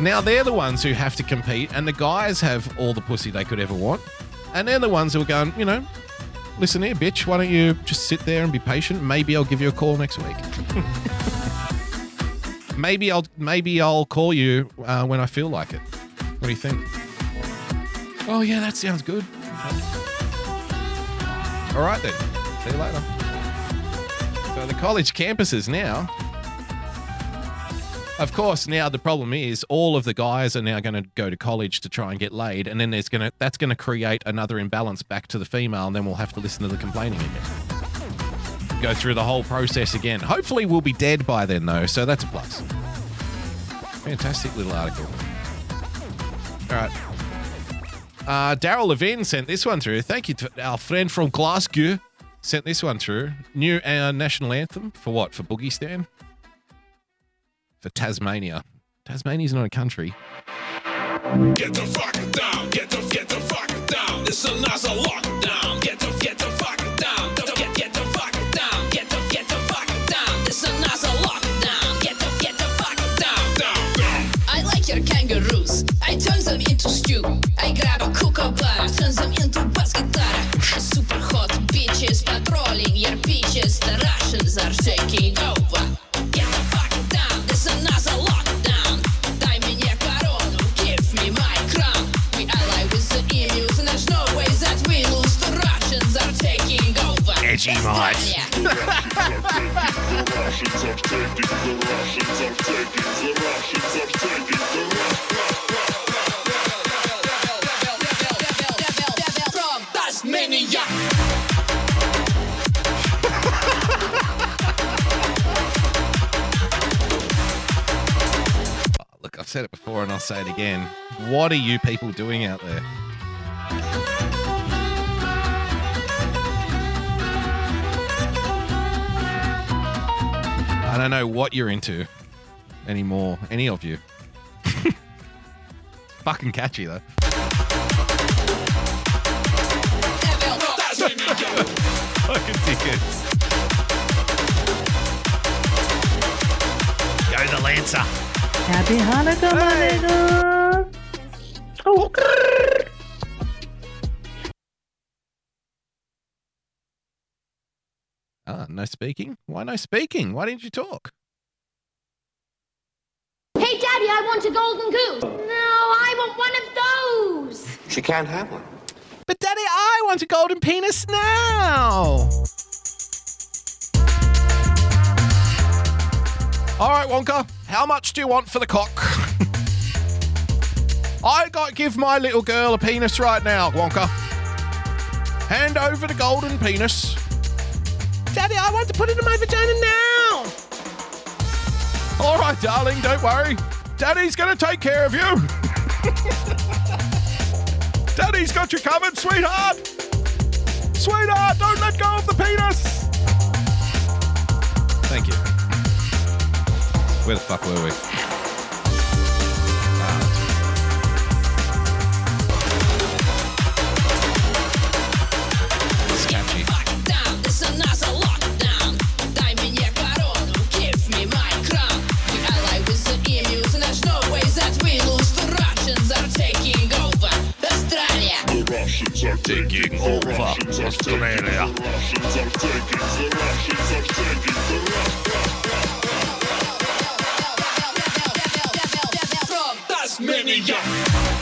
Now they're the ones who have to compete, and the guys have all the pussy they could ever want. And they're the ones who are going, you know, listen here, bitch, why don't you just sit there and be patient? Maybe I'll give you a call next week. maybe I'll maybe I'll call you uh, when I feel like it. What do you think? Oh, yeah, that sounds good. All right, then. See you later. So the college campuses now. Of course, now the problem is all of the guys are now going to go to college to try and get laid, and then there's going to that's going to create another imbalance back to the female, and then we'll have to listen to the complaining again. Go through the whole process again. Hopefully, we'll be dead by then, though, so that's a plus. Fantastic little article. All right. Uh, Daryl Levine sent this one through. Thank you to our friend from Glasgow. Sent this one through. New uh, national anthem for what? For Boogie Stan? For Tasmania. Tasmania's not a country. Get the fuck down. Get the get the fuck down. It's a nice lockdown. Get the get the fuck down. Get get the fuck down. Get the get the fuck down. It's a nice lockdown. Get the get the fuck down. Down, down. I like your kangaroos. I turn them into stew. I grab a kookaburra, turn them into bass guitar. Super hot bitches patrolling your beaches. The Russians are taking over. Get the fuck. Edgy mites. From Tasmania. Look, I've said it before and I'll say it again. What are you people doing out there? I don't know what you're into anymore, any of you. Fucking catchy, though. Fucking tickets. Go the Lancer. Happy Hanukkah, hey. My nigga. Oh. Ah, no speaking? Why no speaking? Why didn't you talk? Hey, Daddy, I want a golden goose. No, I want one of those. She can't have one. But, Daddy, I want a golden penis now. All right, Wonka, how much do you want for the cock? I got to give my little girl a penis right now, Wonka. Hand over the golden penis. Daddy, I want to put it in my vagina now. All right, darling, don't worry. Daddy's going to take care of you. Daddy's got you covered, sweetheart. Sweetheart, don't let go of the penis. Thank you. Where the fuck were we? It's catchy. Are taking over Australia. From Tasmania.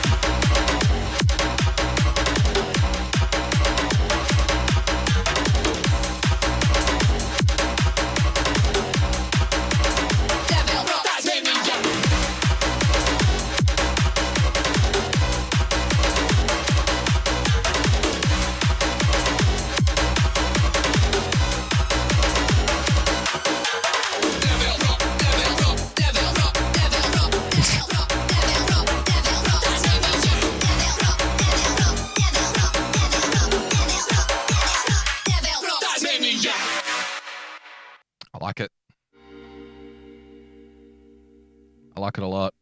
It a lot.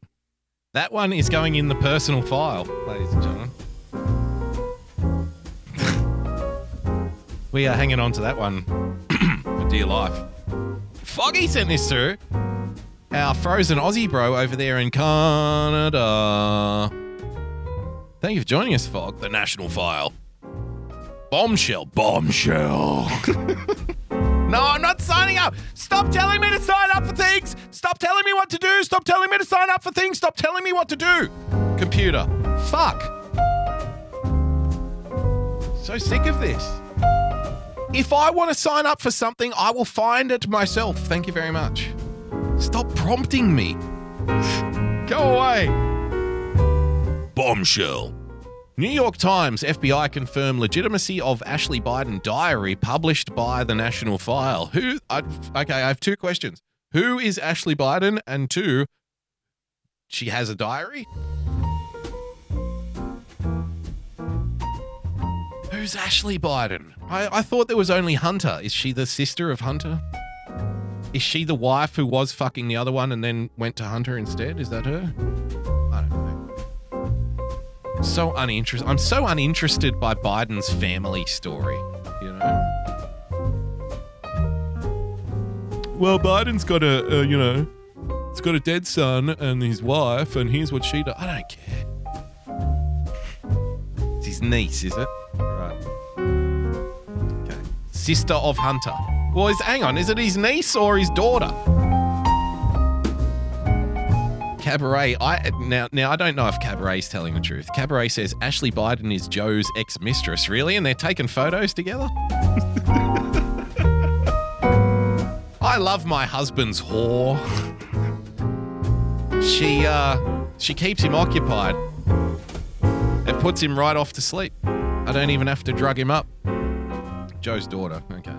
That one is going in the personal file, ladies and gentlemen. We are hanging on to that one for dear life. Foggy sent this through. Our frozen Aussie bro over there in Canada. Thank you for joining us, Fog. The National File. Bombshell. Bombshell. No, I'm not signing up. Stop telling me to sign up for things. Stop telling me what to do. Stop telling me to sign up for things. Stop telling me what to do. Computer. Fuck. So sick of this. If I want to sign up for something, I will find it myself. Thank you very much. Stop prompting me. Go away. Bombshell. New York Times, F B I confirm legitimacy of Ashley Biden diary published by the National File. Who? I, okay, I have two questions. Who is Ashley Biden? And two, she has a diary? Who's Ashley Biden? I, I thought there was only Hunter. Is she the sister of Hunter? Is she the wife who was fucking the other one and then went to Hunter instead? Is that her? I don't know. So uninterested. I'm so uninterested by Biden's family story, you know. Well, Biden's got a, uh, you know, he's got a dead son and his wife, and here's what she does. I don't care. It's his niece, is it? Right. Okay. Sister of Hunter. Well, is, hang on. Is it his niece or his daughter? Cabaret, I now now I don't know if Cabaret's telling the truth. Cabaret says Ashley Biden is Joe's ex-mistress, really? And they're taking photos together? I love my husband's whore. She, uh, she keeps him occupied. It puts him right off to sleep. I don't even have to drug him up. Joe's daughter, okay.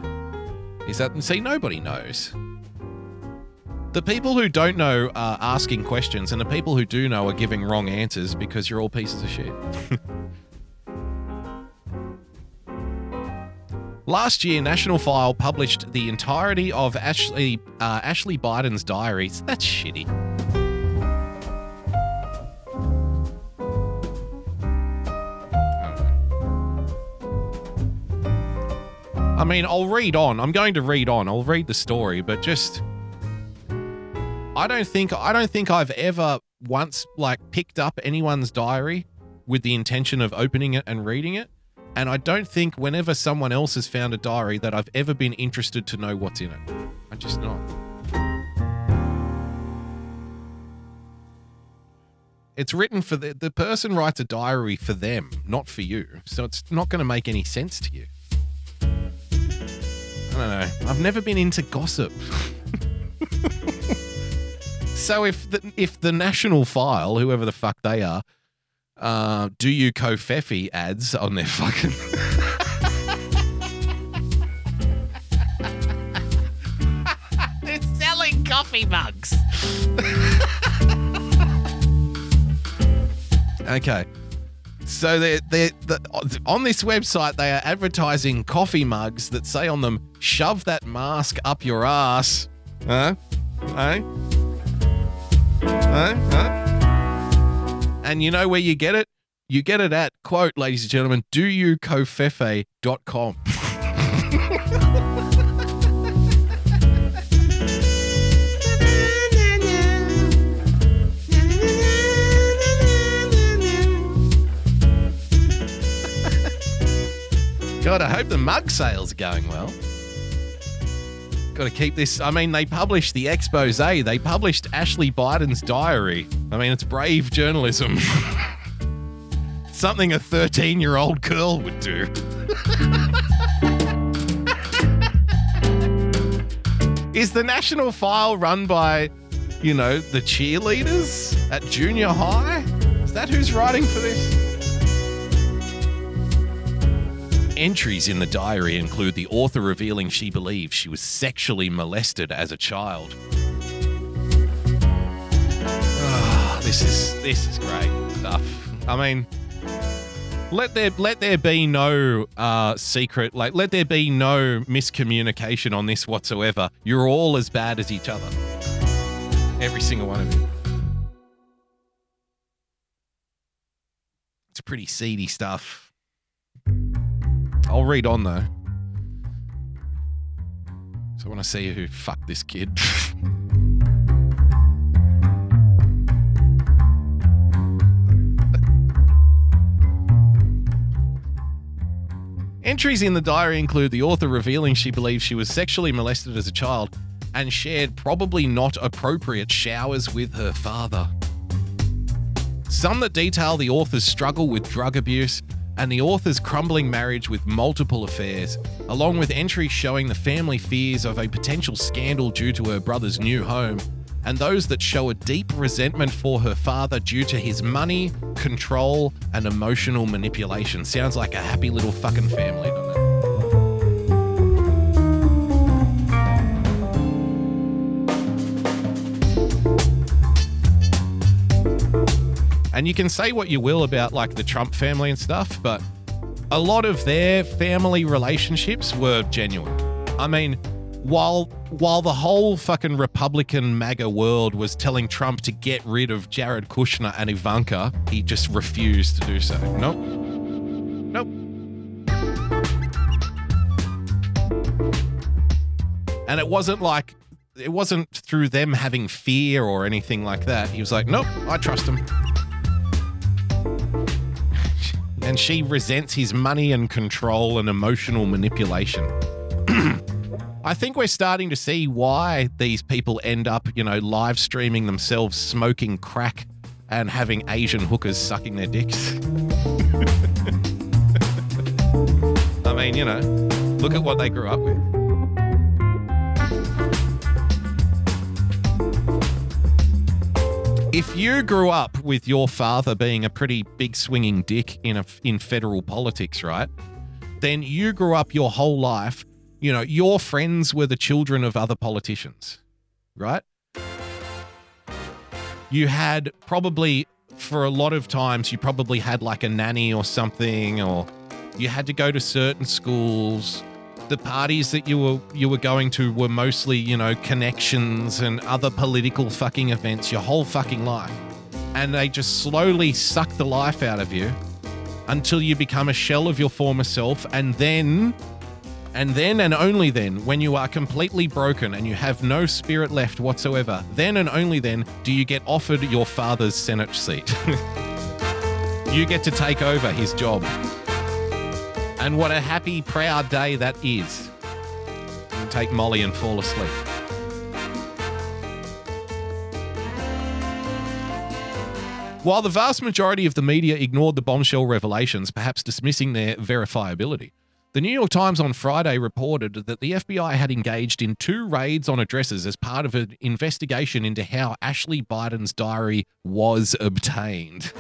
Is that, see, nobody knows. The people who don't know are asking questions, and the people who do know are giving wrong answers because you're all pieces of shit. Last year, National File published the entirety of Ashley, uh, Ashley Biden's diaries. That's shitty. I mean, I'll read on. I'm going to read on. I'll read the story, but just... I don't think I don't think I've ever once like picked up anyone's diary with the intention of opening it and reading it. And I don't think whenever someone else has found a diary that I've ever been interested to know what's in it. I'm just not. It's written for the, the person writes a diary for them, not for you. So it's not going to make any sense to you. I don't know. I've never been into gossip. So if the, if the National File, whoever the fuck they are, uh, do you Kofefi ads on their fucking... They're selling coffee mugs. Okay. So they're, they're, they're, on this website, they are advertising coffee mugs that say on them, shove that mask up your ass. Huh? Hey? Huh? Huh? And you know where you get it? You get it at, quote, ladies and gentlemen, do you kofefe dot com. God, I hope the mug sales are going well. Got to keep this. I mean, they published the expose. They published Ashley Biden's diary. I mean, it's brave journalism. Something a thirteen-year-old girl would do. Is the National File run by, you know, the cheerleaders at junior high? Is that who's writing for this? Entries in the diary include the author revealing she believes she was sexually molested as a child. Oh, this is this is great stuff. I mean, let there let there be no uh, secret, like let there be no miscommunication on this whatsoever. You're all as bad as each other, every single one of you. It's pretty seedy stuff. I'll read on, though. So I want to see who fucked this kid. Entries in the diary include the author revealing she believes she was sexually molested as a child and shared probably not appropriate showers with her father. Some that detail the author's struggle with drug abuse and the author's crumbling marriage with multiple affairs, along with entries showing the family fears of a potential scandal due to her brother's new home, and those that show a deep resentment for her father due to his money, control, and emotional manipulation. Sounds like a happy little fucking family, doesn't it? And you can say what you will about like the Trump family and stuff, but a lot of their family relationships were genuine. I mean, While while the whole fucking Republican MAGA world was telling Trump to get rid of Jared Kushner and Ivanka, he just refused to do so. Nope. Nope. And it wasn't like, it wasn't through them having fear or anything like that. He was like, nope, I trust him. And she resents his money and control and emotional manipulation. I think we're starting to see why these people end up, you know, live streaming themselves smoking crack and having Asian hookers sucking their dicks. I mean, you know, look at what they grew up with. If you grew up with your father being a pretty big swinging dick in a, in federal politics, right? Then you grew up your whole life. You know, your friends were the children of other politicians, right? You had probably, for a lot of times, you probably had like a nanny or something, or you had to go to certain schools. The parties that you were you were going to were mostly, you know, connections and other political fucking events your whole fucking life. And they just slowly suck the life out of you until you become a shell of your former self, and then... And then and only then, when you are completely broken and you have no spirit left whatsoever, then and only then do you get offered your father's Senate seat. You get to take over his job. And what a happy, proud day that is. You take Molly and fall asleep. While the vast majority of the media ignored the bombshell revelations, perhaps dismissing their verifiability, the New York Times on Friday reported that the F B I had engaged in two raids on addresses as part of an investigation into how Ashley Biden's diary was obtained.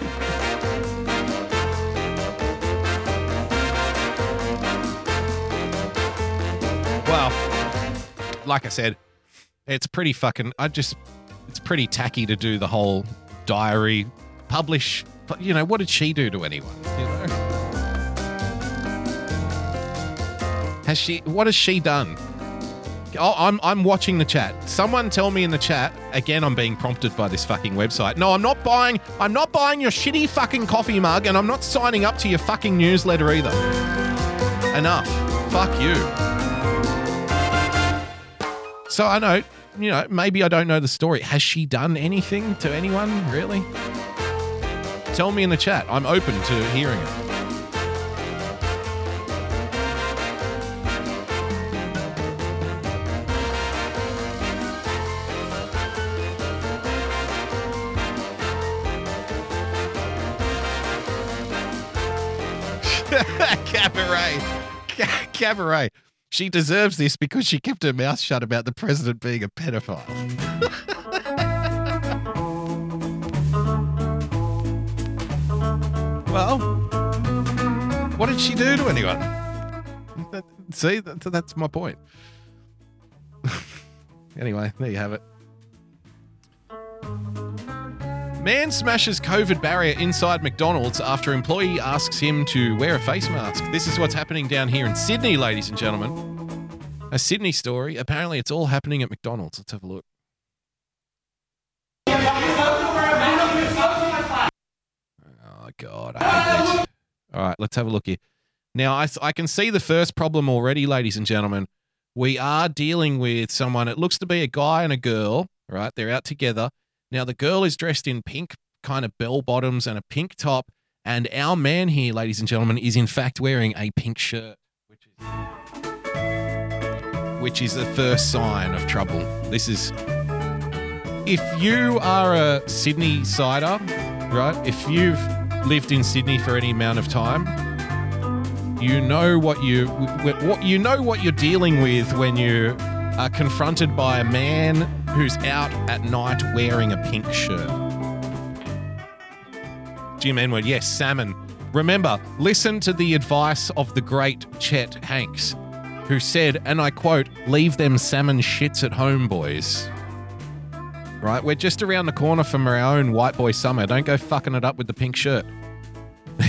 Well, like I said, it's pretty fucking, I just, it's pretty tacky to do the whole diary, publish, but you know, what did she do to anyone, you know? Has she, what has she done? Oh, I'm I'm watching the chat. Someone tell me in the chat. Again, I'm being prompted by this fucking website. No, I'm not buying. I'm not buying your shitty fucking coffee mug, and I'm not signing up to your fucking newsletter either. Enough. Fuck you. So I know, you know, maybe I don't know the story. Has she done anything to anyone, really? Tell me in the chat. I'm open to hearing it. Cabaret. C- cabaret. She deserves this because she kept her mouth shut about the president being a pedophile. Well, what did she do to anyone? That, see, that, that's my point. Anyway, there you have it. Man smashes COVID barrier inside McDonald's after employee asks him to wear a face mask. This is what's happening down here in Sydney, ladies and gentlemen. A Sydney story. Apparently, it's all happening at McDonald's. Let's have a look. Oh, God. I hate it. All right, let's have a look here. Now, I, I can see the first problem already, ladies and gentlemen. we are dealing with someone. It looks to be a guy and a girl, right? They're out together. Now, the girl is dressed in pink kind of bell bottoms and a pink top. And our man here, ladies and gentlemen, is in fact wearing a pink shirt, which is, which is the first sign of trouble. This is, if you are a Sydney sider, right? If you've lived in Sydney for any amount of time, you know what you what you know what you're dealing with when you are confronted by a man who's out at night wearing a pink shirt. Jim Enward, yes, salmon. Remember, listen to the advice of the great Chet Hanks, who said, and I quote, "Leave them salmon shits at home, boys." Right? We're just around the corner from our own white boy summer. Don't go fucking it up with the pink shirt.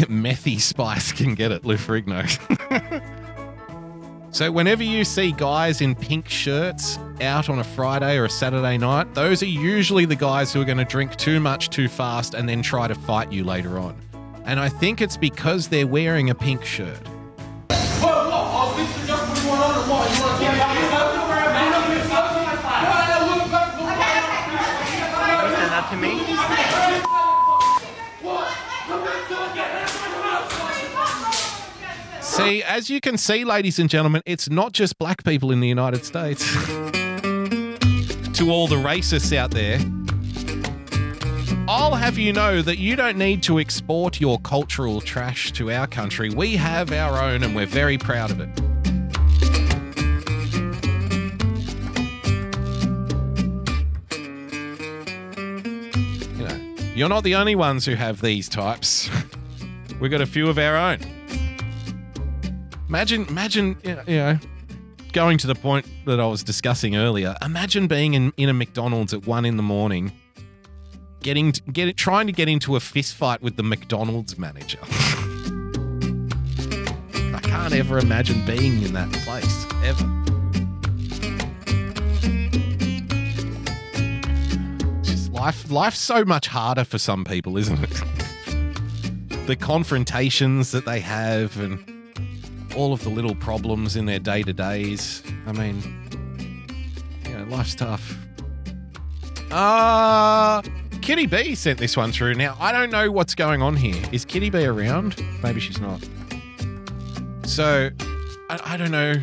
Methy spice can get it, Lou Ferrigno. So whenever you see guys in pink shirts out on a Friday or a Saturday night, those are usually the guys who are going to drink too much too fast and then try to fight you later on. And I think it's because they're wearing a pink shirt. To me. See, as you can see, ladies and gentlemen, it's not just black people in the United States. To all the racists out there, I'll have you know that you don't need to export your cultural trash to our country. We have our own and we're very proud of it. You're not the only ones who have these types. We've got a few of our own. Imagine, imagine, you know, going to the point that I was discussing earlier. Imagine being in, in a McDonald's at one in the morning, getting, get, trying to get into a fist fight with the McDonald's manager. I can't ever imagine being in that place, ever. Life, life's so much harder for some people, isn't it? The confrontations that they have and all of the little problems in their day-to-days. I mean, you know, life's tough. Uh, Kitty B sent this one through. Now, I don't know what's going on here. Is Kitty B around? Maybe she's not. So, I, I don't know.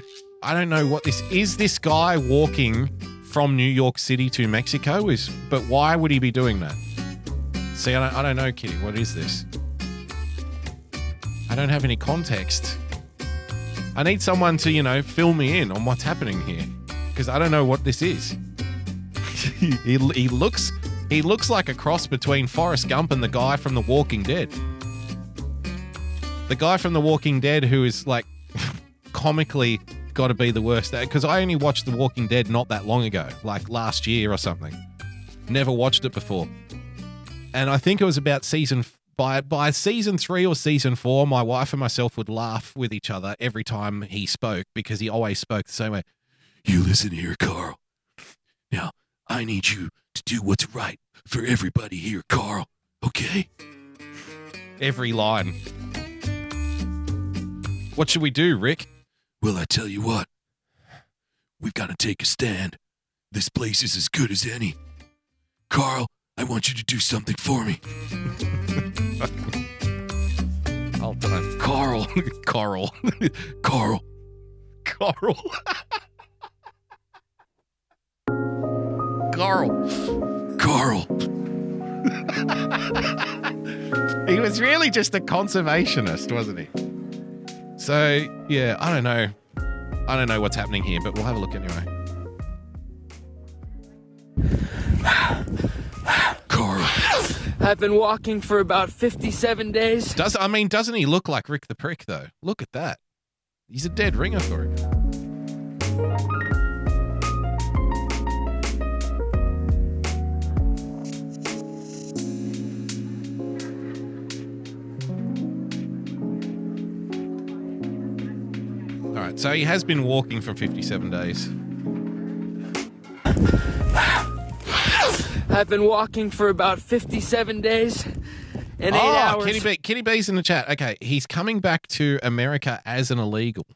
I don't know what this... Is this guy walking... from New York City to Mexico is, but why would he be doing that? See, I don't, I don't know, Kitty. What is this? I don't have any context. I need someone to, you know, fill me in on what's happening here because I don't know what this is. he, he looks, he looks like a cross between Forrest Gump and the guy from The Walking Dead. The guy from The Walking Dead who is like comically. Got to be the worst because I only watched The Walking Dead not that long ago, like last year or something. Never watched it before, and I think it was about season by by season three or season four. My wife and myself would laugh with each other every time he spoke because he always spoke the same way. You listen here, Carl. Now I need you to do what's right for everybody here, Carl. Okay? Every line. What should we do, Rick? Well, I tell you what, we've got to take a stand. This place is as good as any. Carl, I want you to do something for me. I'll done. Carl. Carl. Carl. Carl. Carl. Carl. He was really just a conservationist, wasn't he? So, yeah, I don't know. I don't know what's happening here, but we'll have a look anyway. Carl. I've been walking for about fifty-seven days. Does I mean, doesn't he look like Rick the Prick, though? Look at that. He's a dead ringer for it. All right, so he has been walking for fifty-seven days. I've been walking for about fifty-seven days and eight oh, hours. Oh, Kitty B, Kitty B's in the chat. Okay, he's coming back to America as an illegal.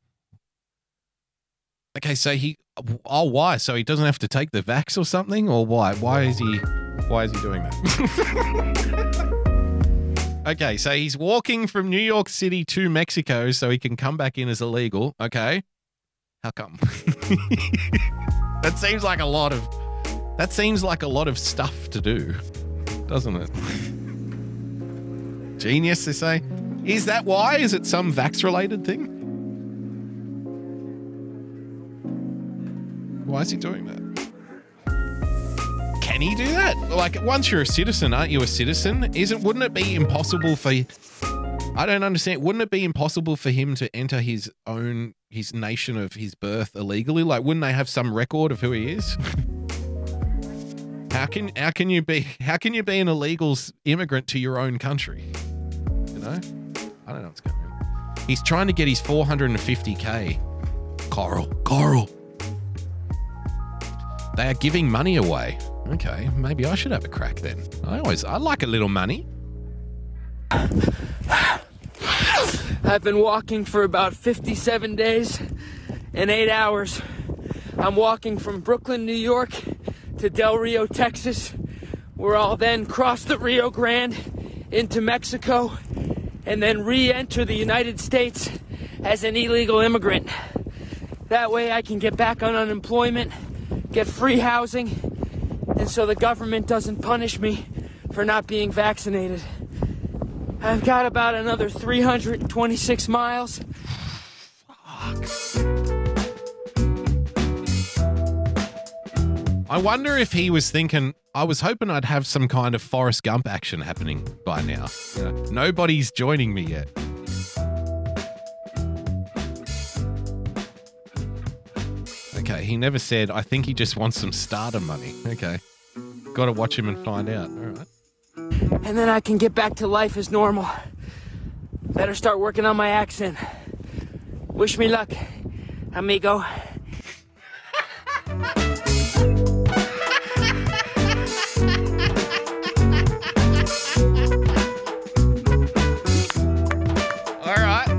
Okay, so he, oh, why? So he doesn't have to take the vax or something, or why? Why is he, why is he doing that? Okay, so he's walking from New York City to Mexico so he can come back in as illegal. Okay, how come? That seems like a lot of, that seems like a lot of stuff to do, doesn't it? Genius, they say. Is that why? Is it some vax-related thing? Why is he doing that? Can he do that? Like, once you're a citizen, aren't you a citizen? Isn't, wouldn't it be impossible for, I don't understand, wouldn't it be impossible for him to enter his own, his nation of his birth illegally? Like, wouldn't they have some record of who he is? How can, how can you be, how can you be an illegal immigrant to your own country? You know? I don't know what's going on. He's trying to get his four hundred fifty K. Carl, Carl. They are giving money away. Okay, maybe I should have a crack then. I always, I like a little money. I've been walking for about fifty-seven days and eight hours. I'm walking from Brooklyn, New York to Del Rio, Texas, where I'll then cross the Rio Grande into Mexico and then re-enter the United States as an illegal immigrant. That way I can get back on unemployment, get free housing, and so the government doesn't punish me for not being vaccinated. I've got about another three hundred twenty-six miles. Fuck. I wonder if he was thinking, I was hoping I'd have some kind of Forrest Gump action happening by now. Yeah. Nobody's joining me yet. Okay, he never said, I think he just wants some stardom money. Okay. Got to watch him and find out. All right. And then I can get back to life as normal. Better start working on my accent. Wish me luck, amigo. All right.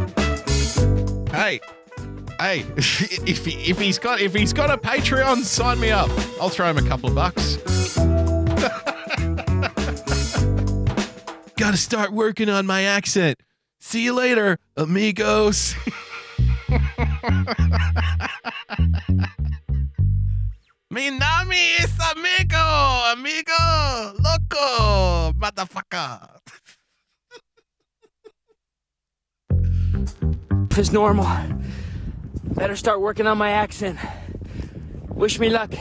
Hey. Hey, if he, if he's got if he's got a Patreon, sign me up. I'll throw him a couple of bucks. Gotta start working on my accent. See you later, amigos. Mi nami is amigo, amigo, loco, motherfucker. It's normal. Better start working on my accent. Wish me luck,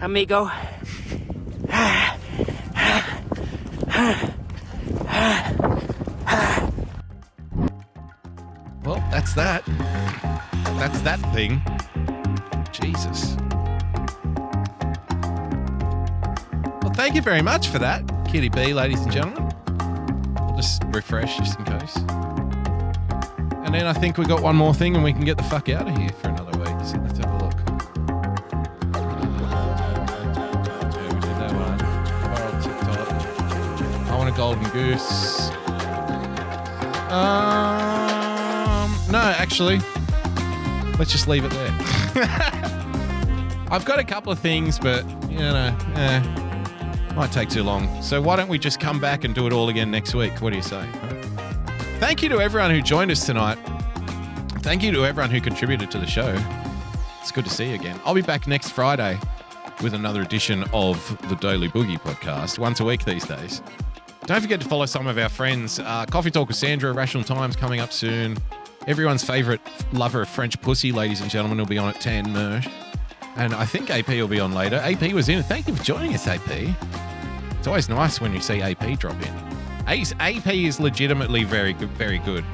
amigo. Well, that's that. That's that thing. Jesus. Well, thank you very much for that, Kitty B, ladies and gentlemen. I'll just refresh just in case. And then I think we got one more thing and we can get the fuck out of here for another week. So let's have a look. I want a golden goose. Um, no, actually, let's just leave it there. I've got a couple of things, but, you know, eh, might take too long. So why don't we just come back and do it all again next week? What do you say? Thank you to everyone who joined us tonight. Thank you to everyone who contributed to the show. It's good to see you again. I'll be back next Friday with another edition of the Daily Boogie Podcast, once a week these days. Don't forget to follow some of our friends. Uh, Coffee Talk with Sandra, Rational Times coming up soon. Everyone's favourite lover of French pussy, ladies and gentlemen, will be on at ten, Mersh. And I think A P will be on later. A P was in. Thank you for joining us, A P. It's always nice when you see A P drop in. A P is legitimately very good. Very good.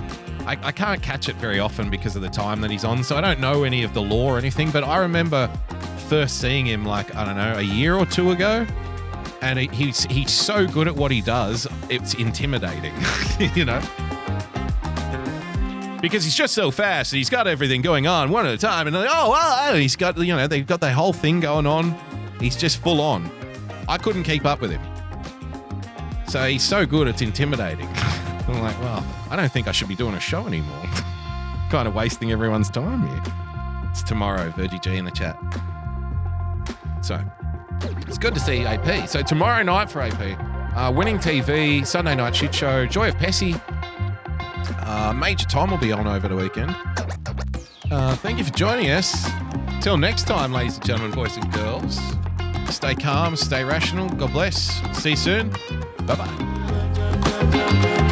I, I can't catch it very often because of the time that he's on, so I don't know any of the law or anything, but I remember first seeing him, like, I don't know, a year or two ago, and he, he's, he's so good at what he does, it's intimidating, you know? Because he's just so fast, and he's got everything going on one at a time, and they're like, oh, well, he's got, you know, they've got their whole thing going on. He's just full on. I couldn't keep up with him. So he's so good, it's intimidating. I'm like, well, I don't think I should be doing a show anymore. Kind of wasting everyone's time here. It's tomorrow. Virgie G in the chat. So it's good to see A P. So tomorrow night for A P, uh, Winning T V, Sunday Night Shit Show, Joy of Pessy. Uh, Major Tom will be on over the weekend. Uh, thank you for joining us. Till next time, ladies and gentlemen, boys and girls. Stay calm, stay rational. God bless. See you soon. Bye-bye.